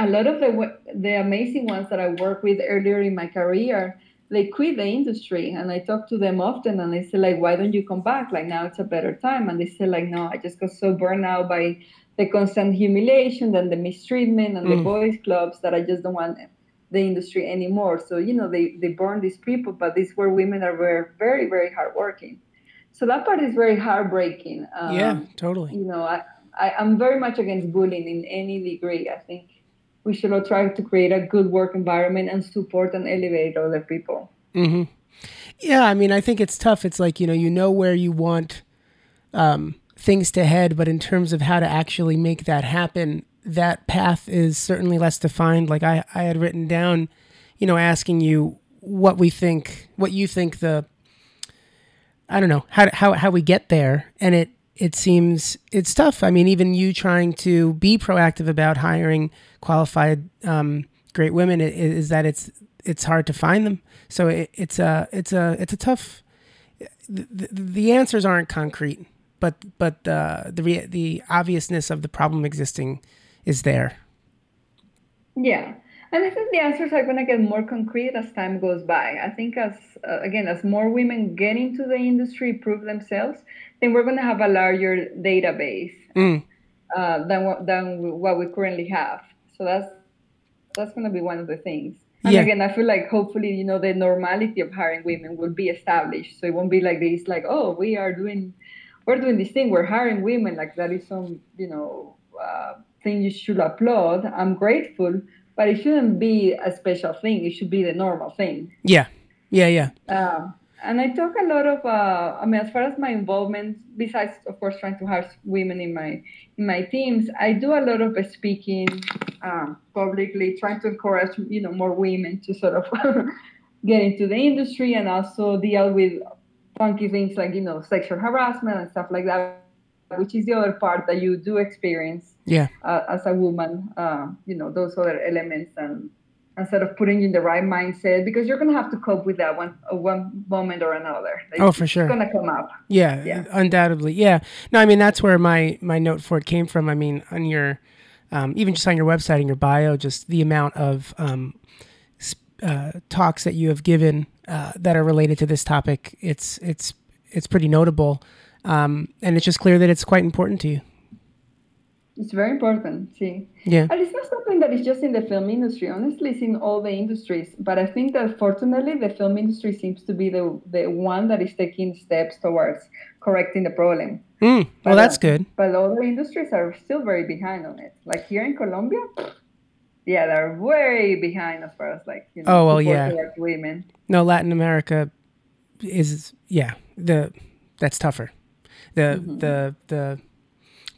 A lot of the the amazing ones that I worked with earlier in my career, they quit the industry, and I talk to them often, and I say, like, why don't you come back? Like, now it's a better time. And they say, like, no, I just got so burned out by the constant humiliation and the mistreatment and mm. the boys clubs that I just don't want the industry anymore. So, you know, they, they burn these people, but these were women that were very, very hardworking. So that part is very heartbreaking. Um, yeah, totally. You know, I, I, I'm very much against bullying in any degree. I think we should all try to create a good work environment and support and elevate other people. Mm-hmm. Yeah, I mean, I think it's tough. It's like, you know, you know where you want um, things to head, but in terms of how to actually make that happen, that path is certainly less defined. Like I, I had written down, you know, asking you what we think, what you think the... I don't know how how how we get there, and it it seems it's tough. I mean, even you trying to be proactive about hiring qualified um, great women is, is that it's it's hard to find them. So it, it's a it's a it's a tough. The, the answers aren't concrete, but but uh, the re, the obviousness of the problem existing is there. Yeah. And I think the answers are going to get more concrete as time goes by. I think as, uh, again, as more women get into the industry, prove themselves, then we're going to have a larger database mm. uh, than, what, than what we currently have. So that's that's going to be one of the things. And yeah. again, I feel like hopefully, you know, the normality of hiring women will be established. So it won't be like this, like, oh, we are doing, we're doing this thing. We're hiring women. Like that is some, you know, uh, thing you should applaud. I'm grateful. But it shouldn't be a special thing. It should be the normal thing. Yeah, yeah, yeah. Um, and I talk a lot of, uh, I mean, as far as my involvement, besides, of course, trying to hire women in my in my teams, I do a lot of speaking um, publicly, trying to encourage, you know, more women to sort of get into the industry and also deal with funky things like, you know, sexual harassment and stuff like that, which is the other part that you do experience yeah. uh, as a woman, uh, you know, those other elements and, and sort of putting you in the right mindset, because you're going to have to cope with that one uh, one moment or another. Like, oh, for sure. It's going to come up. Yeah, yeah, undoubtedly. Yeah. No, I mean, that's where my, my note for it came from. I mean, on your, um, even just on your website and your bio, just the amount of um, uh, talks that you have given uh, that are related to this topic, it's it's it's pretty notable. Um, and it's just clear that it's quite important to you. It's very important, see. Yeah. And it's not something that is just in the film industry. Honestly, it's in all the industries. But I think that, fortunately, the film industry seems to be the the one that is taking steps towards correcting the problem. Mm. Well, but, that's good. But other industries are still very behind on it. Like here in Colombia, yeah, they're way behind as far as, like, you know, oh, well, yeah. towards women. No, Latin America is, yeah, the that's tougher. The, mm-hmm. the the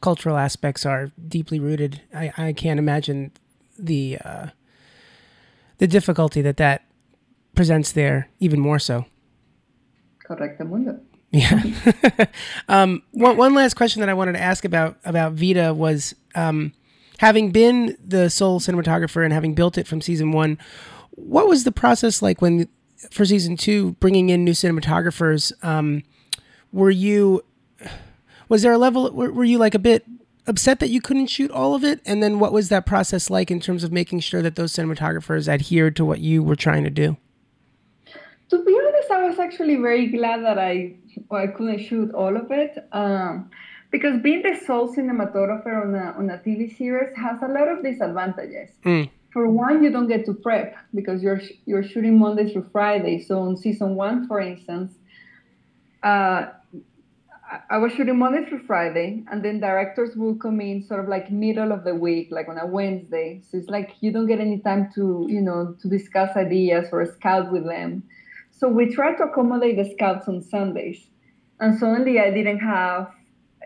cultural aspects are deeply rooted. I, I can't imagine the uh, the difficulty that that presents there, even more so. Correctamundo. Yeah. um, one one last question that I wanted to ask about about Vida was, um, having been the sole cinematographer and having built it from season one, what was the process like when for season two, bringing in new cinematographers? Um, were you Was there a level, were you like a bit upset that you couldn't shoot all of it? And then what was that process like in terms of making sure that those cinematographers adhered to what you were trying to do? To be honest, I was actually very glad that I well, I couldn't shoot all of it. Um, because being the sole cinematographer on a, on a T V series has a lot of disadvantages. Mm. For one, you don't get to prep because you're you're shooting Monday through Friday. So on season one, for instance, uh, I was shooting Monday through Friday, and then directors will come in sort of like middle of the week, like on a Wednesday. So it's like you don't get any time to, you know, to discuss ideas or scout with them. So we tried to accommodate the scouts on Sundays. And suddenly I didn't have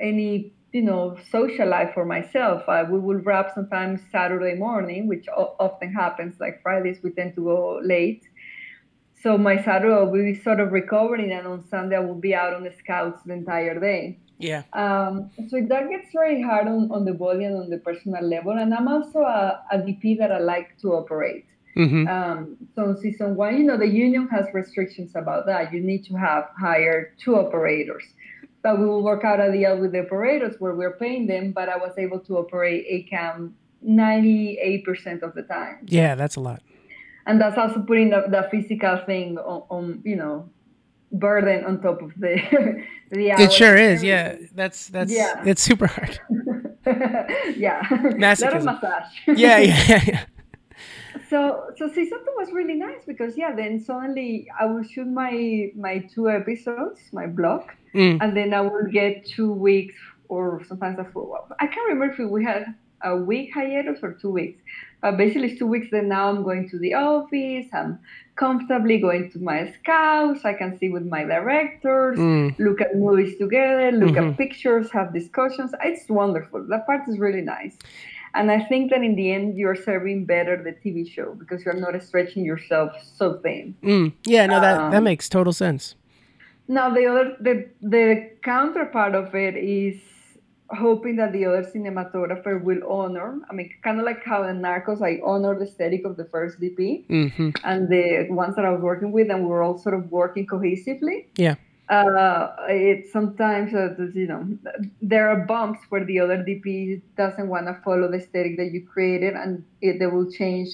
any, you know, social life for myself. I, we would wrap sometimes Saturday morning, which o- often happens, like Fridays, we tend to go late. So my Saturday will be sort of recovering, and on Sunday I will be out on the scouts the entire day. Yeah. Um, so that gets very hard on, on the body and on the personal level. And I'm also a, a D P that I like to operate. Mm-hmm. Um, so in season one, you know, the union has restrictions about that. You need to have hired two operators. But we will work out a deal with the operators where we're paying them, but I was able to operate a cam ninety-eight percent of the time. Yeah, that's a lot. And that's also putting the, the physical thing on, on, you know, burden on top of the the hours. It sure is, yeah. That's that's yeah. It's super hard. Yeah. Masochism. Massage. Yeah, yeah, yeah. So, so season two was really nice because, yeah, then suddenly I will shoot my, my two episodes, my block, mm. and then I will get two weeks or sometimes a full week. I can't remember if we had a week hiatus or two weeks. But basically it's two weeks, then now I'm going to the office. I'm comfortably going to my scouts. I can sit with my directors, mm. look at movies together, look mm-hmm. at pictures, have discussions. It's wonderful. That part is really nice. And I think that in the end, you're serving better the T V show because you're not stretching yourself so thin. Mm. Yeah, no, that, um, that makes total sense. Now, the other the, the counterpart of it is hoping that the other cinematographer will honor. I mean, kind of like how in Narcos, I honor the aesthetic of the first D P mm-hmm. and the ones that I was working with, and we were all sort of working cohesively. Yeah. Uh, it's sometimes, uh, you know, there are bumps where the other D P doesn't want to follow the aesthetic that you created, and it, they will change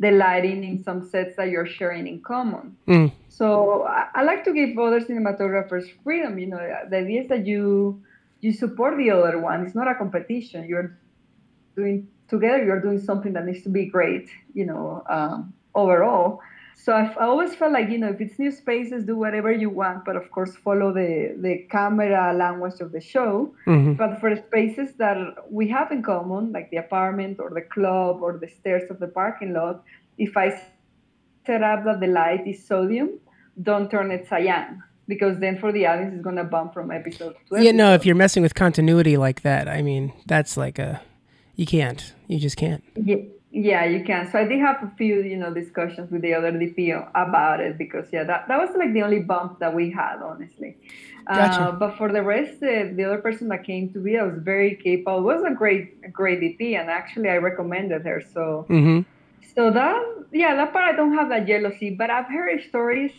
the lighting in some sets that you're sharing in common. Mm. So I, I like to give other cinematographers freedom. You know, the idea is that you you support the other one. It's not a competition. You're doing together. You're doing something that needs to be great, you know, um, overall. So I've, I always felt like, you know, if it's new spaces, do whatever you want, but of course follow the, the camera language of the show. Mm-hmm. But for spaces that we have in common, like the apartment or the club or the stairs of the parking lot, if I set up that the light is sodium, don't turn it cyan, because then for the audience it's going to bump from episode to episode. Yeah, no, if you're messing with continuity like that, I mean, that's like a, you can't, you just can't. Yeah. Yeah, you can. So I did have a few, you know, discussions with the other D P about it because, yeah, that, that was like the only bump that we had, honestly. Gotcha. Uh, but for the rest, uh, the other person that came to me, I was very capable, was a great, a great D P, and actually I recommended her. So, mm-hmm. so that, yeah, that part I don't have that jealousy, but I've heard stories.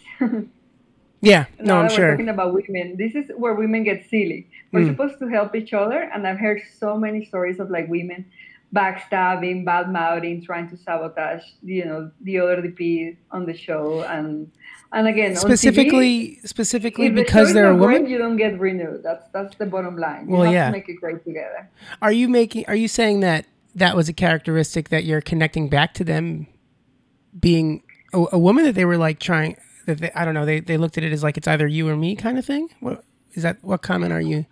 Yeah, no, I'm sure. We're talking about women. This is where women get silly. We're mm. supposed to help each other, and I've heard so many stories of like women backstabbing, bad-mouthing, trying to sabotage, you know, the other D P on the show, and and again specifically, on T V, specifically because they're a woman, you don't get renewed. That's that's the bottom line. You well, have yeah, to make it great together. Are you making? Are you saying that that was a characteristic that you're connecting back to them being a, a woman that they were like trying? That they, I don't know. They they looked at it as like it's either you or me kind of thing. What is that? What comment are you?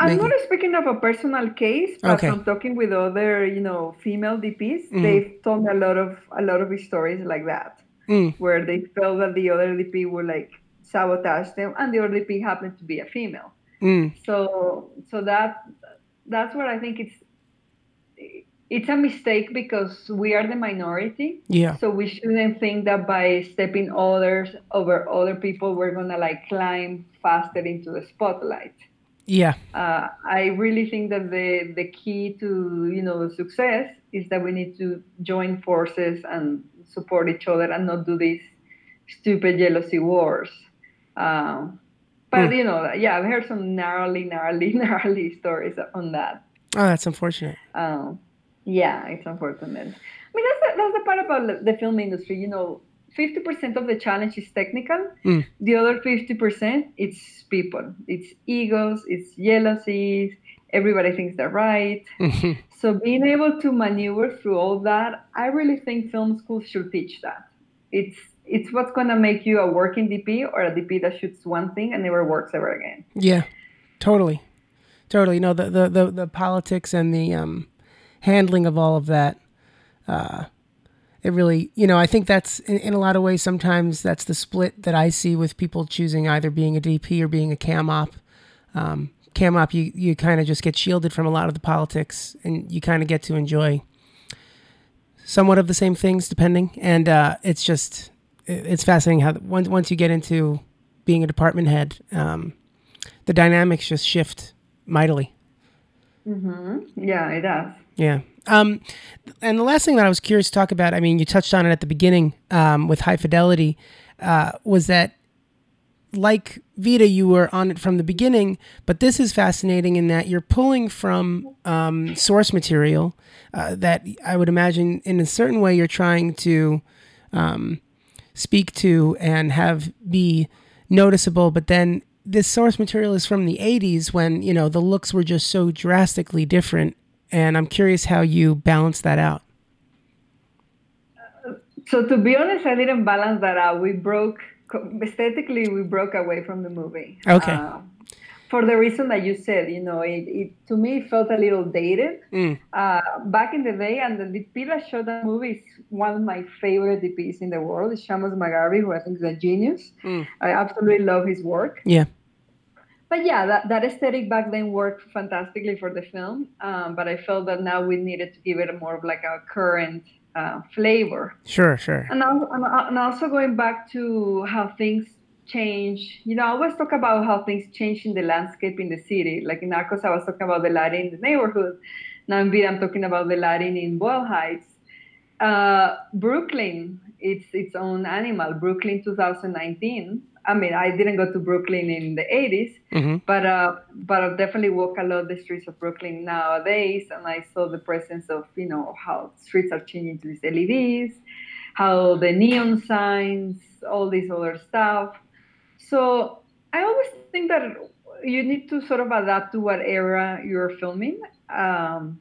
I'm not speaking of a personal case, but okay. From talking with other, you know, female D Ps, mm. they've told me a lot of a lot of stories like that, mm. where they felt that the other D P would like sabotage them, and the other D P happened to be a female. Mm. So, so that that's where I think it's it's a mistake because we are the minority. Yeah. So we shouldn't think that by stepping others over other people, we're gonna like climb faster into the spotlight. Yeah, uh, I really think that the the key to, you know, success is that we need to join forces and support each other and not do these stupid jealousy wars. Um, but mm. you know, yeah, I've heard some gnarly, gnarly, gnarly stories on that. Oh, that's unfortunate. Um, yeah, it's unfortunate. I mean, that's the, that's the part about the film industry. You know, fifty percent of the challenge is technical. Mm. The other fifty percent, it's people, it's egos, it's jealousies. Everybody thinks they're right. Mm-hmm. So being able to maneuver through all that, I really think film school should teach that. It's it's what's gonna make you a working D P or a D P that shoots one thing and never works ever again. Yeah, totally, totally. No, the the the, the politics and the um, handling of all of that. Uh, it really, you know, I think that's in, in a lot of ways, sometimes that's the split that I see with people choosing either being a D P or being a cam op. Um, cam op, you, you kind of just get shielded from a lot of the politics and you kind of get to enjoy somewhat of the same things depending. And uh, it's just, it's fascinating how once once you get into being a department head, um, the dynamics just shift mightily. Mm-hmm. Yeah, it does. Yeah. Um, and the last thing that I was curious to talk about, I mean, you touched on it at the beginning um, with High Fidelity, uh, was that like Vida, you were on it from the beginning, but this is fascinating in that you're pulling from um, source material uh, that I would imagine in a certain way you're trying to um, speak to and have be noticeable, but then this source material is from the eighties when, you know, the looks were just so drastically different. And I'm curious how you balance that out. Uh, so to be honest, I didn't balance that out. We broke, aesthetically, we broke away from the movie. Okay. Uh, for the reason that you said, you know, it, it to me it felt a little dated. Mm. Uh, back in the day, and the D P that showed that movie is one of my favorite D Ps in the world, is Seamus McGarvey, who I think is a genius. Mm. I absolutely love his work. Yeah. But yeah, that, that aesthetic back then worked fantastically for the film. Um, but I felt that now we needed to give it a more of like a current uh, flavor. Sure, sure. And, and also going back to how things change. You know, I always talk about how things change in the landscape in the city. Like in Narcos, I was talking about the Latin in the neighborhood. Now in Vida, I'm talking about the Latin in Boyle Heights. Uh, Brooklyn, it's its own animal. Brooklyn two thousand nineteen. I mean, I didn't go to Brooklyn in the eighties, mm-hmm. but uh, but I definitely walk a lot the streets of Brooklyn nowadays, and I saw the presence of, you know, how streets are changing to these L E Ds, how the neon signs, all this other stuff. So I always think that you need to sort of adapt to what era you're filming. Um,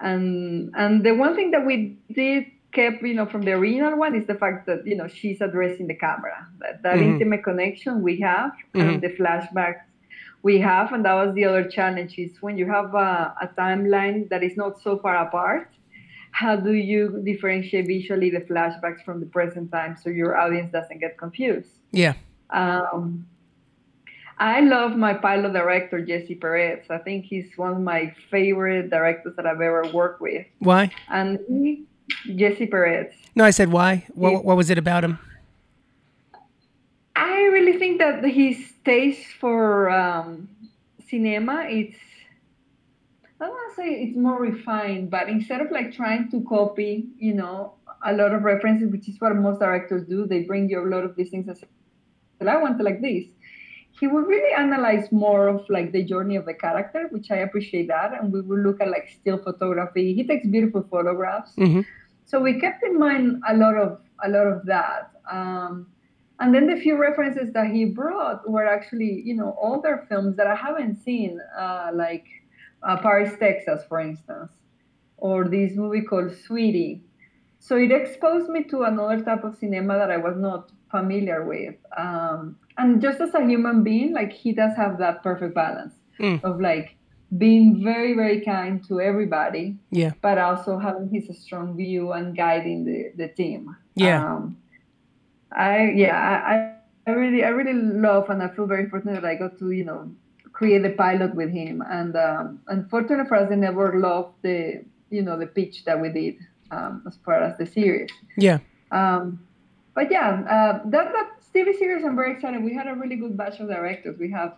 and and the one thing that we did kept, you know, from the original one is the fact that, you know, she's addressing the camera, that, that mm-hmm. intimate connection we have, mm-hmm. and the flashbacks we have. And that was the other challenge, is when you have a, a timeline that is not so far apart, how do you differentiate visually the flashbacks from the present time so your audience doesn't get confused? Yeah. Um, I love my pilot director, Jesse Peretz. I think he's one of my favorite directors that I've ever worked with. Why? And he, Jesse Peretz. No, I said why? What, yeah. what was it about him? I really think that his taste for um, cinema, it's, I don't want to say it's more refined, but instead of like trying to copy, you know, a lot of references, which is what most directors do, they bring you a lot of these things and say, well, I want it like this. He would really analyze more of like the journey of the character, which I appreciate that. And we would look at like still photography. He takes beautiful photographs. Mm-hmm. So we kept in mind a lot of a lot of that. Um, and then the few references that he brought were actually, you know, older films that I haven't seen, uh, like uh, Paris, Texas, for instance, or this movie called Sweetie. So it exposed me to another type of cinema that I was not familiar with. Um, and just as a human being, like he does have that perfect balance mm. of like being very, very kind to everybody, yeah, but also having his strong view and guiding the, the team. Yeah. Um, I, yeah, I, I really, I really love, and I feel very fortunate that I got to, you know, create the pilot with him. And, um, unfortunately for us, I never loved the, you know, the pitch that we did, um, as far as the series. Yeah. Um, But yeah, uh, that, that T V series, I'm very excited. We had a really good batch of directors. We have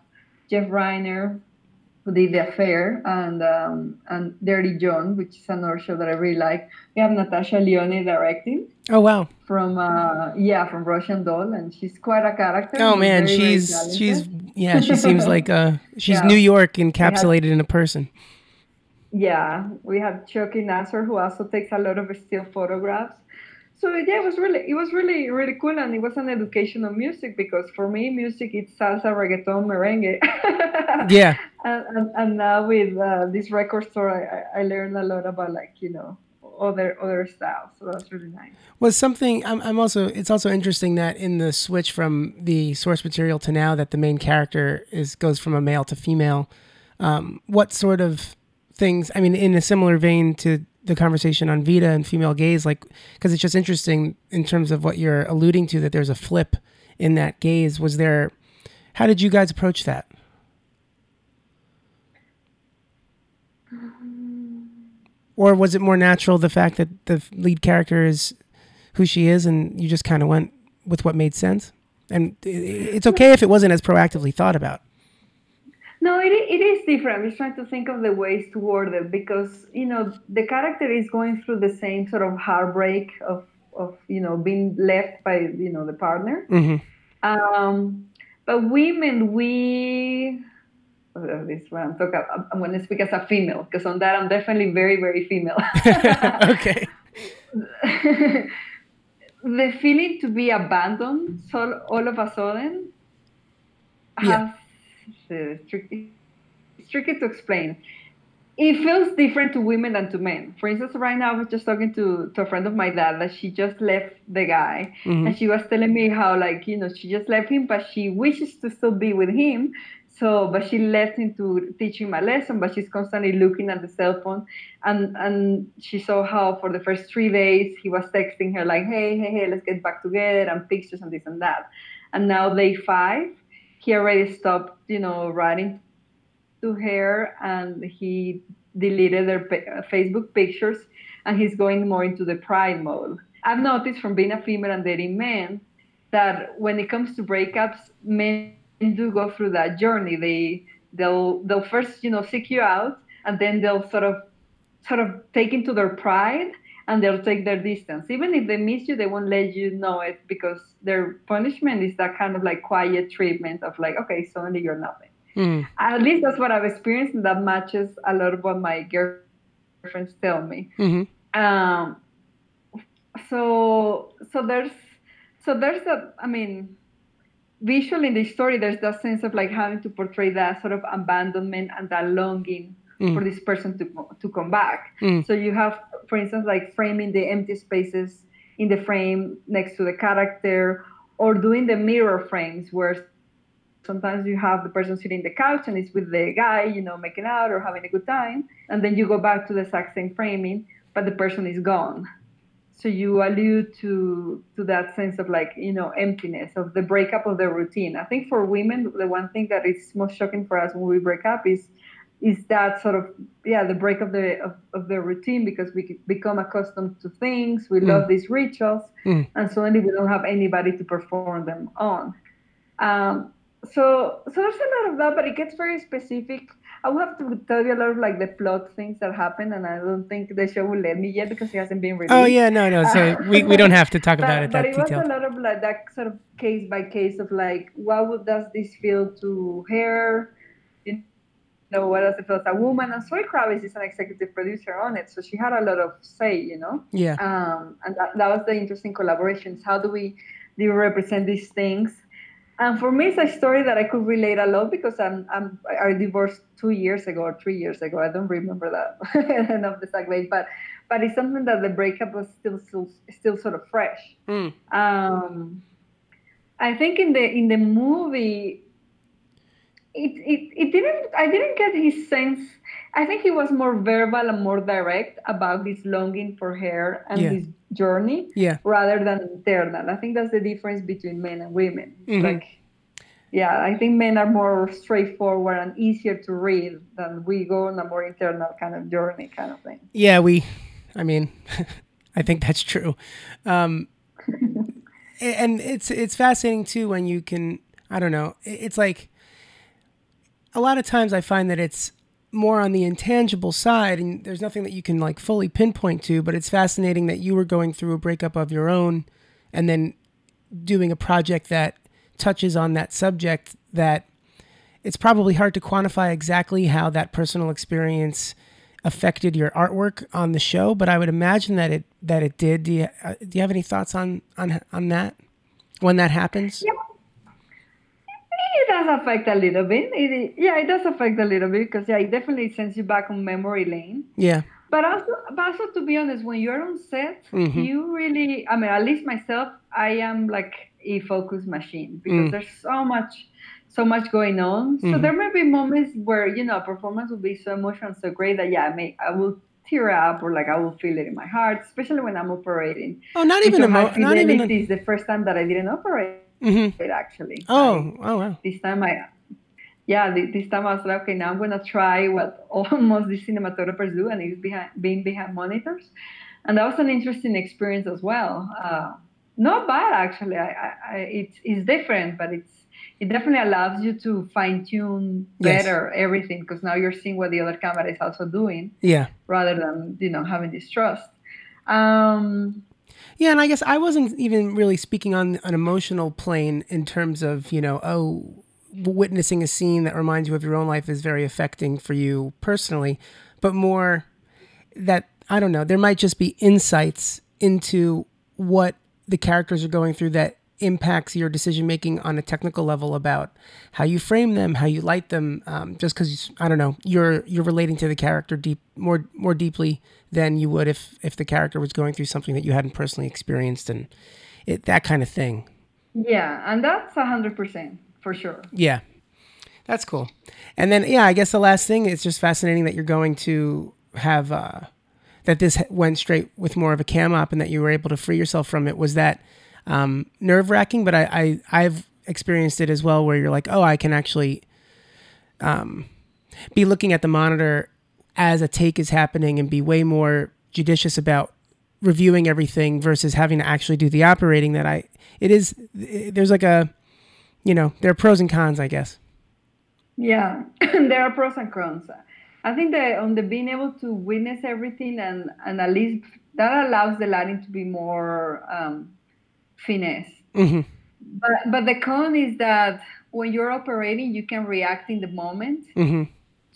Jeff Reiner, who did The Affair, and um, and Dirty John, which is another show that I really like. We have Natasha Lyonne directing. Oh, wow. From, uh, yeah, from Russian Doll, and she's quite a character. Oh, man, very, she's, very she's yeah, she seems like uh, she's yeah. New York encapsulated have, in a person. Yeah, we have Chucky Nasser, who also takes a lot of still photographs. So yeah, it was really, it was really, really cool, and it was an education on music, because for me, music is salsa, reggaeton, merengue. Yeah. And, and, and now with uh, this record store, I, I learned a lot about like, you know, other other styles. So that's really nice. Was something I'm, I'm also. It's also interesting that in the switch from the source material to now, that the main character is goes from a male to female. Um, what sort of things, I mean, in a similar vein to the conversation on Vida and female gaze, like, because it's just interesting in terms of what you're alluding to, that there's a flip in that gaze. Was there, how did you guys approach that? Or was it more natural, the fact that the lead character is who she is and you just kind of went with what made sense? And it's okay if it wasn't as proactively thought about. No, it it is different. I'm just trying to think of the ways to word it, because, you know, the character is going through the same sort of heartbreak of, of you know, being left by, you know, the partner. Mm-hmm. Um, but women, we... This is what I'm talking about. I'm going to speak as a female, because on that I'm definitely very, very female. Okay. The feeling to be abandoned, so all of a sudden, yeah. has, uh, tricky, it's tricky to explain. It feels different to women than to men. For instance, right now I was just talking to, to a friend of my dad that she just left the guy, mm-hmm. and she was telling me how, like, you know, she just left him, but she wishes to still be with him. So, but she left him to teach him a lesson, but she's constantly looking at the cell phone. And and she saw how for the first three days he was texting her like, hey, hey, hey, let's get back together, and pictures and this and that. And now day five, he already stopped, you know, writing to her, and he deleted their Facebook pictures, and he's going more into the pride mode. I've noticed from being a female and dating men that when it comes to breakups, men do go through that journey. They they'll they'll first, you know, seek you out, and then they'll sort of sort of take into their pride, and they'll take their distance. Even if they miss you, they won't let you know it, because their punishment is that kind of like quiet treatment of like, okay, suddenly you're nothing. Mm. At least that's what I've experienced, and that matches a lot of what my girlfriends tell me. Mm-hmm. Um, so so there's so there's a I mean. Visually in the story, there's that sense of like having to portray that sort of abandonment and that longing mm. for this person to to come back. Mm. So you have, for instance, like framing the empty spaces in the frame next to the character, or doing the mirror frames where sometimes you have the person sitting on the couch and it's with the guy, you know, making out or having a good time. And then you go back to the exact same framing, but the person is gone. So you allude to to that sense of like, you know, emptiness, of the breakup of the routine. I think for women, the one thing that is most shocking for us when we break up is is that sort of, yeah, the break of the of, of the routine, because we become accustomed to things. We mm. love these rituals, mm. and suddenly we don't have anybody to perform them on. Um, so so there's a lot of that, but it gets very specific. I will have to tell you a lot of like the plot things that happen, and I don't think the show will let me yet because it hasn't been released. Oh yeah, no, no. So we, we don't have to talk about but, it that detailed. But it detailed. was a lot of like that sort of case by case of like, what would, does this feel to her? You know, what does it feel as a woman? And Zoe Kravitz is an executive producer on it, so she had a lot of say, you know. Yeah. Um, and that, that was the interesting collaborations. How do we do we represent these things? And for me, it's a story that I could relate a lot, because I'm, I'm, I divorced two years ago or three years ago. I don't remember that end of the segment, but but it's something that the breakup was still still, still sort of fresh. Mm. Um, I think in the in the movie, it, it it didn't. I didn't get his sense. I think he was more verbal and more direct about this longing for her and yeah. his journey yeah. rather than internal. I think that's the difference between men and women. Mm-hmm. Like, yeah, I think men are more straightforward and easier to read than we go on a more internal kind of journey kind of thing. Yeah, we, I mean, I think that's true. Um, and it's, it's fascinating too, when you can, I don't know, it's like a lot of times I find that it's more on the intangible side, and there's nothing that you can like fully pinpoint to, but it's fascinating that you were going through a breakup of your own and then doing a project that touches on that subject, that it's probably hard to quantify exactly how that personal experience affected your artwork on the show, but I would imagine that it that it did. Do you, uh, do you have any thoughts on, on, on that when that happens? Yep. It does affect a little bit. It, yeah, it does affect a little bit because, yeah, it definitely sends you back on memory lane. Yeah. But also, but also to be honest, when you're on set, mm-hmm. you really, I mean, at least myself, I am like a focus machine because mm. there's so much, so much going on. Mm-hmm. So there may be moments where, you know, performance will be so emotional, so great that, yeah, I may, I will tear up or like I will feel it in my heart, especially when I'm operating. Oh, not even a moment. Not even a... This is the first time that I didn't operate mm-hmm. it actually. Oh, I, oh wow. This time I, yeah, this, this time I was like, okay, now I'm going to try what almost the cinematographers do, and it's behind, being behind monitors. And that was an interesting experience as well. Uh, not bad, actually. I, I, I, it's, it's different, but it's, it definitely allows you to fine-tune better yes. everything, because now you're seeing what the other camera is also doing yeah. rather than, you know, having distrust. Um, yeah, and I guess I wasn't even really speaking on an emotional plane in terms of, you know, oh, witnessing a scene that reminds you of your own life is very affecting for you personally, but more that, I don't know, there might just be insights into what the characters are going through that impacts your decision-making on a technical level about how you frame them, how you light them, um, just because, I don't know, you're you're relating to the character deep more more deeply than you would if, if the character was going through something that you hadn't personally experienced, and it, that kind of thing. Yeah, and that's one hundred percent for sure. Yeah, that's cool. And then, yeah, I guess the last thing, it's just fascinating that you're going to have... Uh, that this went straight with more of a cam op and that you were able to free yourself from it. Was that um, nerve-wracking? But I, I, I've experienced it as well, where you're like, oh, I can actually um, be looking at the monitor as a take is happening and be way more judicious about reviewing everything versus having to actually do the operating that I, it is, there's like a, you know, there are pros and cons, I guess. Yeah, there are pros and cons. I think that on the being able to witness everything and, and at least that allows the lighting to be more um, finesse. Mm-hmm. But but the con is that when you're operating, you can react in the moment mm-hmm.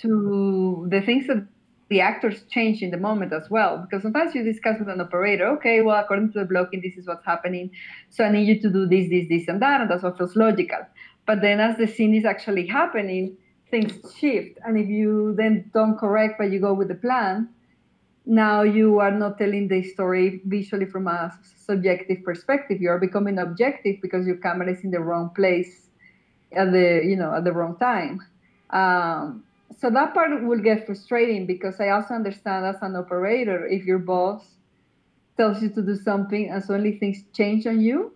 to the things that the actors change in the moment as well. Because sometimes you discuss with an operator, okay, well, according to the blocking, this is what's happening. So I need you to do this, this, this, and that. And that's what feels logical. But then as the scene is actually happening, things shift, and if you then don't correct but you go with the plan, now you are not telling the story visually from a subjective perspective. You are becoming objective because your camera is in the wrong place at the you know at the wrong time. Um, so that part will get frustrating, because I also understand as an operator, if your boss tells you to do something and suddenly things change on you,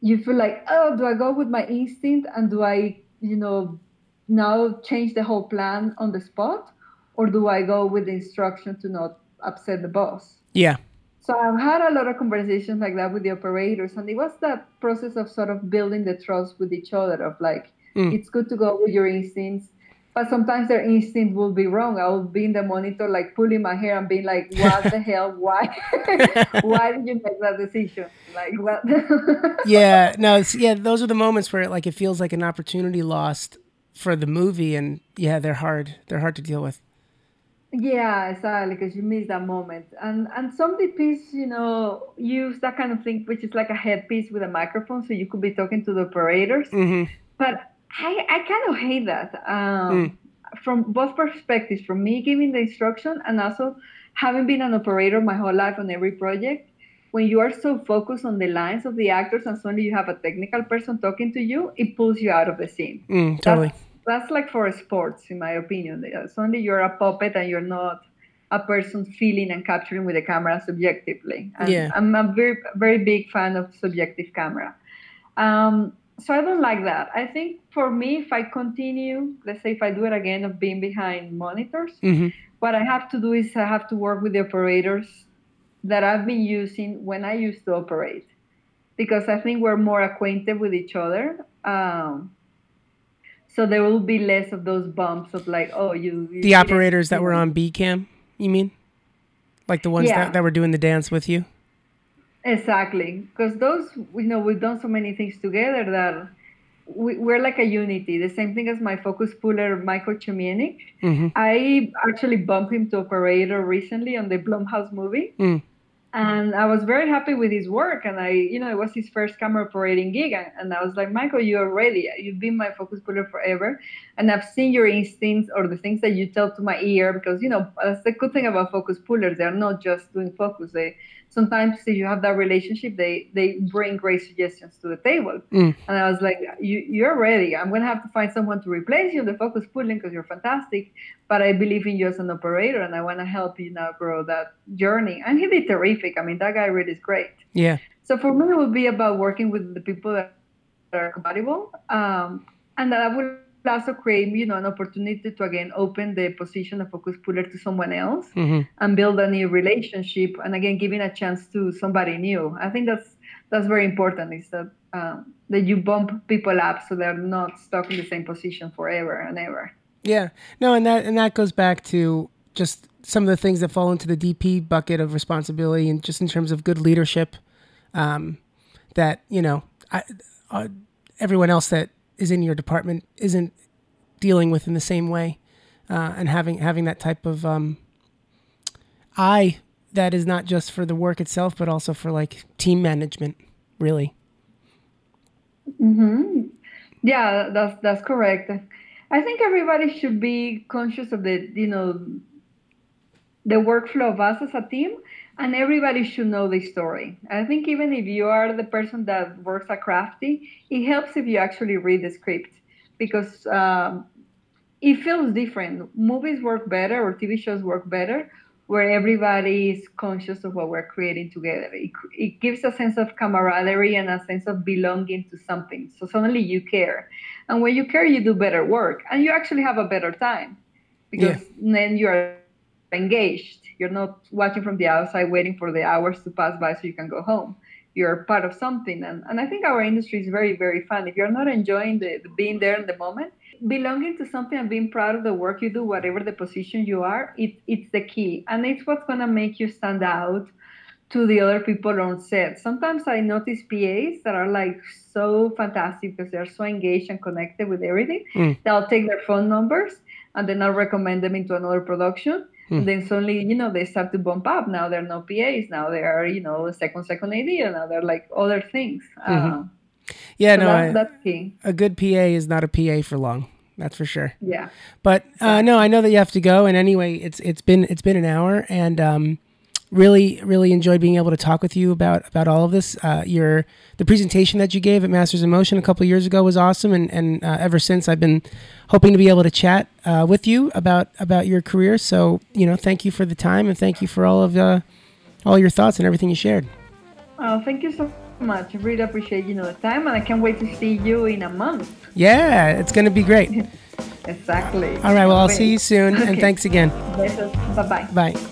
you feel like, oh, do I go with my instinct and do I you know now change the whole plan on the spot, or do I go with the instruction to not upset the boss? Yeah. So I've had a lot of conversations like that with the operators, and it was that process of sort of building the trust with each other of like, mm. it's good to go with your instincts, but sometimes their instinct will be wrong. I will be in the monitor, like pulling my hair and being like, what the hell? Why? Why did you make that decision? Like what? yeah, no, it's, yeah. Those are the moments where it, like, it feels like an opportunity lost for the movie, and yeah, they're hard. They're hard to deal with. Yeah, exactly, because you miss that moment. And and some of the piece, you know, use that kind of thing, which is like a headpiece with a microphone, so you could be talking to the operators. Mm-hmm. But I, I kind of hate that um, mm. from both perspectives, from me giving the instruction and also having been an operator my whole life on every project. When you are so focused on the lines of the actors and suddenly you have a technical person talking to you, it pulls you out of the scene. Mm, totally. That's, that's like for sports, in my opinion. Suddenly you're a puppet and you're not a person feeling and capturing with the camera subjectively. And yeah. I'm a very, very big fan of subjective camera. Um, so I don't like that. I think for me, if I continue, let's say if I do it again of being behind monitors, mm-hmm. what I have to do is I have to work with the operators that I've been using when I used to operate, because I think we're more acquainted with each other. Um, so there will be less of those bumps of like, oh, you... you the operators that were on B-cam, you mean? Like the ones yeah. that, that were doing the dance with you? Exactly. Because those, you know, we've done so many things together that we, we're like a unity. The same thing as my focus puller, Michael Chmienick. Mm-hmm. I actually bumped him to operator recently on the Blumhouse movie. Mm. And I was very happy with his work. And I, you know, it was his first camera operating gig. And I was like, Michael, you are ready. You've been my focus puller forever. And I've seen your instincts or the things that you tell to my ear, because, you know, that's the good thing about focus pullers. They're not just doing focus. They sometimes if you have that relationship, they, they bring great suggestions to the table. Mm. And I was like, you, you're ready. I'm going to have to find someone to replace you in the focus pooling because you're fantastic. But I believe in you as an operator, and I want to help you now grow that journey. And he did terrific. I mean, that guy really is great. Yeah. So for me, it would be about working with the people that are compatible. Um, and that I would also create, you know, an opportunity to, again, open the position of focus puller to someone else, mm-hmm. and build a new relationship. And again, giving a chance to somebody new. I think that's that's very important, is that um, that you bump people up so they're not stuck in the same position forever and ever. Yeah. No, and that and that goes back to just some of the things that fall into the D P bucket of responsibility, and just in terms of good leadership, um, that, you know, I, uh, everyone else that is in your department isn't dealing with in the same way, uh, and having having that type of um, eye that is not just for the work itself, but also for like team management, really. Mm-hmm. Yeah, that's that's correct. I think everybody should be conscious of the, you know, the workflow of us as a team, and everybody should know the story. I think even if you are the person that works at Crafty, it helps if you actually read the script, because um, it feels different. Movies work better, or T V shows work better, where everybody is conscious of what we're creating together. It, it gives a sense of camaraderie and a sense of belonging to something. So suddenly you care. And when you care, you do better work. And you actually have a better time, because yeah. then you are engaged. You're not watching from the outside, waiting for the hours to pass by so you can go home. You're part of something. And, and I think our industry is very, very fun. If you're not enjoying the, the being there in the moment, belonging to something and being proud of the work you do, whatever the position you are, it, it's the key. And it's what's going to make you stand out to the other people on set. Sometimes I notice P As that are like so fantastic because they're so engaged and connected with everything. Mm. They'll take their phone numbers and then I'll recommend them into another production. Mm. Then suddenly, you know, they start to bump up. Now they're no P As. Now they are, you know, second, second A D. And now they're like other things. Mm-hmm. Uh, yeah, so no, that, I, that's key. A good P A is not a P A for long. That's for sure. Yeah. But uh, no, I know that you have to go. And anyway, it's it's been it's been an hour, and um, really really enjoyed being able to talk with you about about all of this. Uh, your the presentation that you gave at Masters in Motion a couple of years ago was awesome, and and uh, ever since I've been hoping to be able to chat uh, with you about about your career. So you know, thank you for the time, and thank you for all of uh, all your thoughts and everything you shared. Oh, thank you so much. much. I really appreciate, you know, the time, and I can't wait to see you in a month. Yeah, it's going to be great. Exactly. All right, well, I'll see you soon, okay. And thanks again. Bye-bye. Bye.